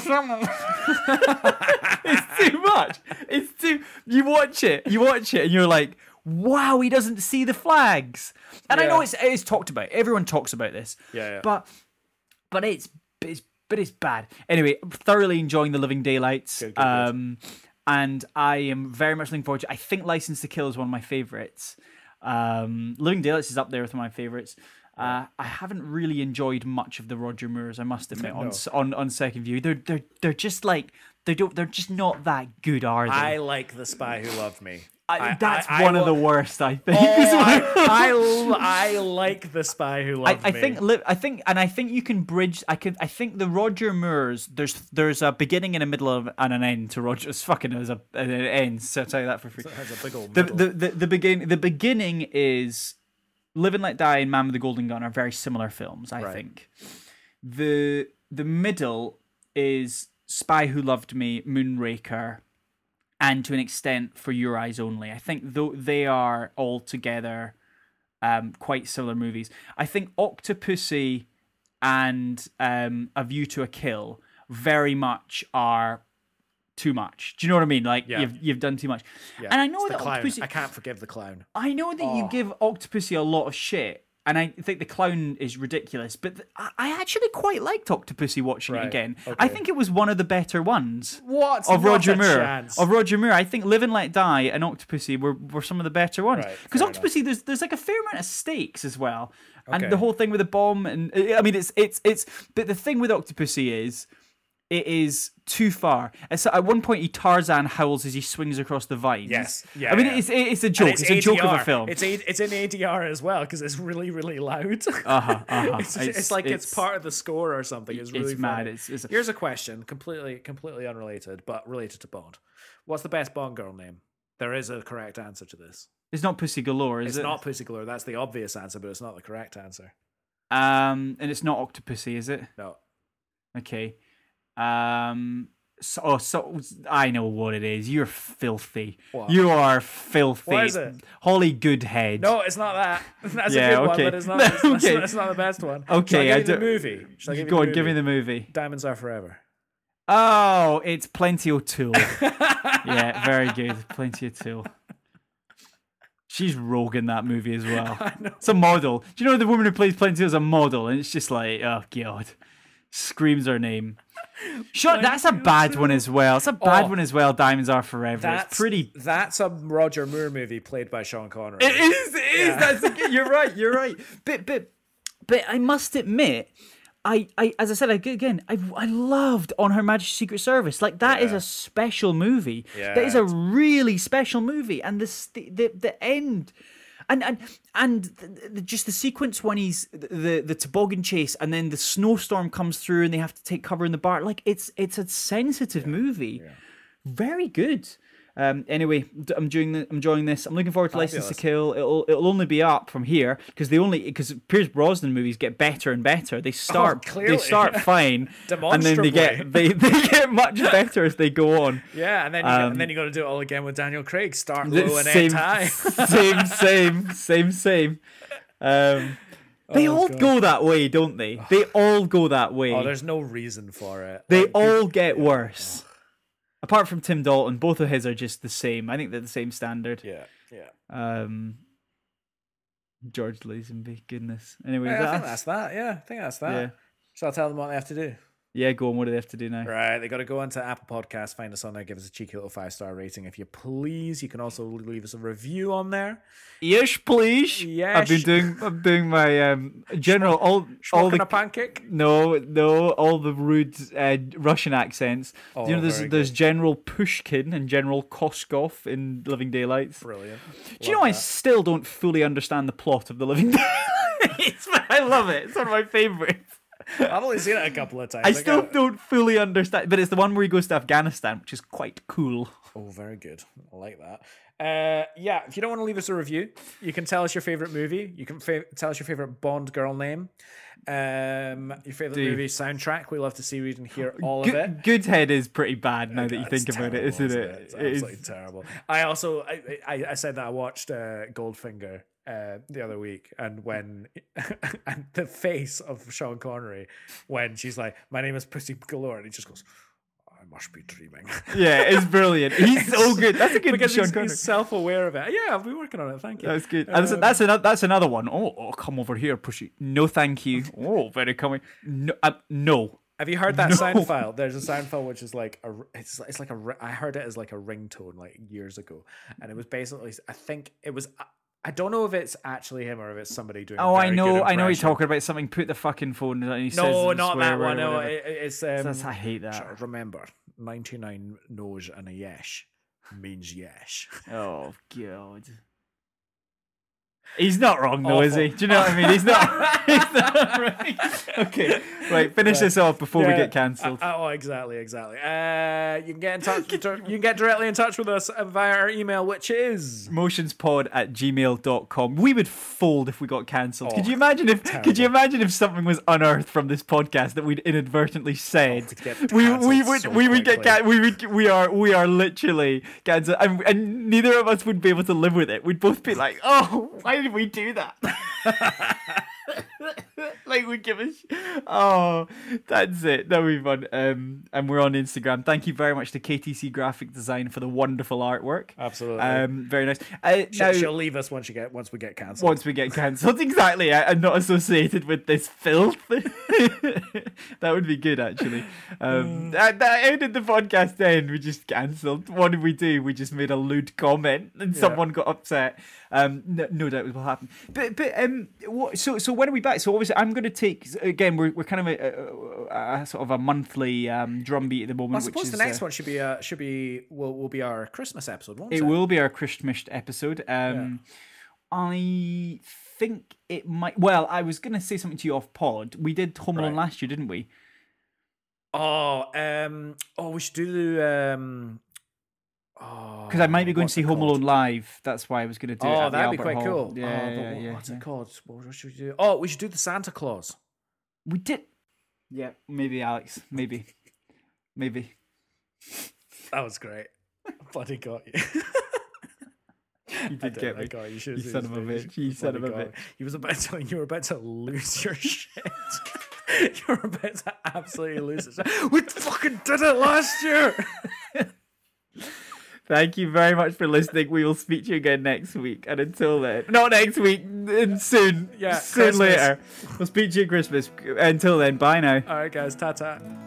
it's too much. It's too. You watch it, and you're like. Wow, he doesn't see the flags, and I know it's talked about. Everyone talks about this, but it's bad. Anyway, I'm thoroughly enjoying the Living Daylights, good. And I am very much looking forward to it. I think License to Kill is one of my favorites. Living Daylights is up there with my favorites. I haven't really enjoyed much of the Roger Moores, I must admit, on second view. They're just like they're just not that good, are they? I like The Spy Who Loved Me. That's one of the worst, I think. I like The Spy Who Loved Me. I think you can bridge. I think the Roger Moores. There's a beginning and a middle and an end to Roger's fucking as an end. So I'll tell you that for free. So it has a big old middle. The beginning is Live and Let Die and Man with the Golden Gun are very similar films. I think the middle is Spy Who Loved Me, Moonraker. And to an extent, For Your Eyes Only. I think though they are all together quite similar movies. I think Octopussy and A View to a Kill very much are too much. Do you know what I mean? Like you've done too much. Yeah. And I know that Octopussy, I can't forgive the clown. I know that you give Octopussy a lot of shit, and I think the clown is ridiculous. But I actually quite liked Octopussy watching it again. Okay. I think it was one of the better ones. What? Of Roger Moore. Of Roger Moore. I think Live and Let Die and Octopussy were some of the better ones. Because Octopussy, there's like a fair amount of stakes as well. Okay. And the whole thing with the bomb. And I mean, it's. But the thing with Octopussy is, it is too far. So at one point, he Tarzan howls as he swings across the vines. Yes, yeah. I mean, it's a joke. It's a joke of a film. It's in ADR as well because it's really, really loud. It's part of the score or something. It's really mad. Here's a question, completely unrelated, but related to Bond. What's the best Bond girl name? There is a correct answer to this. It's not Pussy Galore, is it? It's not Pussy Galore. That's the obvious answer, but it's not the correct answer. And it's not Octopussy, is it? No. Okay. So I know what it is. You're filthy. What? You are filthy. What is it? Holly Goodhead. No, it's not that. That's a good one, but it's not. It's not the best one. Okay, I do. Movie. Go on, give me the movie. Diamonds Are Forever. Oh, it's Plenty O'Toole. Yeah, very good. Plenty O'Toole. She's rogue in that movie as well. I know. It's a model. Do you know the woman who plays Plenty O'Toole is a model, and it's just like, oh god. Screams her name. Sure, that's a bad one as well. It's a bad one as well. Diamonds Are Forever. It's pretty. That's a Roger Moore movie played by Sean Connery. It is. It is. Yeah. You're right. You're right. But I must admit, I as I said again, I loved On Her Majesty's Secret Service. Like that is a special movie. Yeah. That is a really special movie, and the end. And just the sequence when he's the toboggan chase and then the snowstorm comes through and they have to take cover in the bar. Like it's a sensitive movie, very good. Anyway, I'm enjoying this. I'm looking forward to License to Kill. It'll only be up from here because Pierce Brosnan movies get better and better. They start fine, and then they get much better as they go on. Yeah, and then you got to do it all again with Daniel Craig. Start low and end high. Same. They all go that way, don't they? They all go that way. Oh, there's no reason for it. They all get worse. Apart from Tim Dalton, both of his are just the same. I think they're the same standard. Yeah. George Lazenby, goodness. Anyway, I think that's that. Yeah. Shall I tell them what they have to do? Yeah, go on. What do they have to do now? Right, they got to go onto Apple Podcasts, find us on there, give us a cheeky little 5-star rating if you please. You can also leave us a review on there. Yes, please. Yes. I'm doing my general all the a pancake. No, all the rude Russian accents. Oh, you know, there's General Pushkin and General Koskov in Living Daylights. Brilliant. I still don't fully understand the plot of the Living Daylights, but I love it. It's one of my favorites. I've only seen it a couple of times. I still don't fully understand, but it's the one where he goes to Afghanistan, which is quite cool. Oh, very good. I like that. If you don't want to leave us a review, you can tell us your favorite movie. You can tell us your favorite Bond girl name. Your favorite movie soundtrack. We love to see, read, and hear all of it. Goodhead is pretty bad now that you think about it, isn't it? It's absolutely terrible. I also I said that I watched Goldfinger the other week, and the face of Sean Connery when she's like, "My name is Pussy Galore," and he just goes, "I must be dreaming." Yeah, it's brilliant. He's so good. That's a good Sean Connery. He's self-aware of it. Yeah, I'll be working on it. Thank you. That's good. That's another one. Oh, come over here, Pussy. No, thank you. Oh, very coming. No, no. Have you heard that sound file? There's a sound file which is like I heard it as like a ringtone like years ago, and it was basically I think it was. I don't know if it's actually him or if it's somebody doing. Oh, I know you're talking about something. Put the fucking phone down. And he no, says not that one. No, it's. I hate that. Remember, 99 no's and a yes means yes. Oh god. He's not wrong though, is he? Do you know what I mean? He's not right. Okay, right. Finish this off before we get cancelled. Exactly. You can get in touch. You can get directly in touch with us via our email, which is motionspod@gmail.com. We would fold if we got cancelled. Could you imagine if? Terrible. Could you imagine if something was unearthed from this podcast that we'd inadvertently said? We are literally cancelled, and neither of us would be able to live with it. We'd both be like, oh, why did we do that? Like, we give a oh, that's it. That'll be fun. And we're on Instagram. Thank you very much to KTC Graphic Design for the wonderful artwork. Absolutely. Very nice. She'll leave us once we get cancelled. Once we get cancelled, exactly. I'm not associated with this filth. That would be good, actually. That ended the podcast. Then we just cancelled. What did we do? We just made a lewd comment, and someone got upset. No doubt it will happen. But So when are we back? So obviously I'm going to take, again, we're kind of a sort of a monthly drumbeat at the moment. I suppose the next one will be our Christmas episode, won't it? It will be our Christmas episode. I think it might. Well, I was going to say something to you off pod. We did Home Alone last year, didn't we? We should do because I might be going to see Home Alone live. That's why I was going to do it. Oh, that'd be quite cool. Yeah. What's it called? What should we do? Oh, we should do the Santa Claus. We did. Yeah, maybe Alex. Maybe. That was great. Bloody got you. You did get me. God, you son of a bitch. You son of a bitch. You were about to lose your shit. You were about to absolutely lose it. We fucking did it last year. Thank you very much for listening. We will speak to you again next week. And until then, not next week, soon. Yeah, soon Christmas. Later. We'll speak to you Christmas. Until then, bye now. All right, guys. Ta-ta.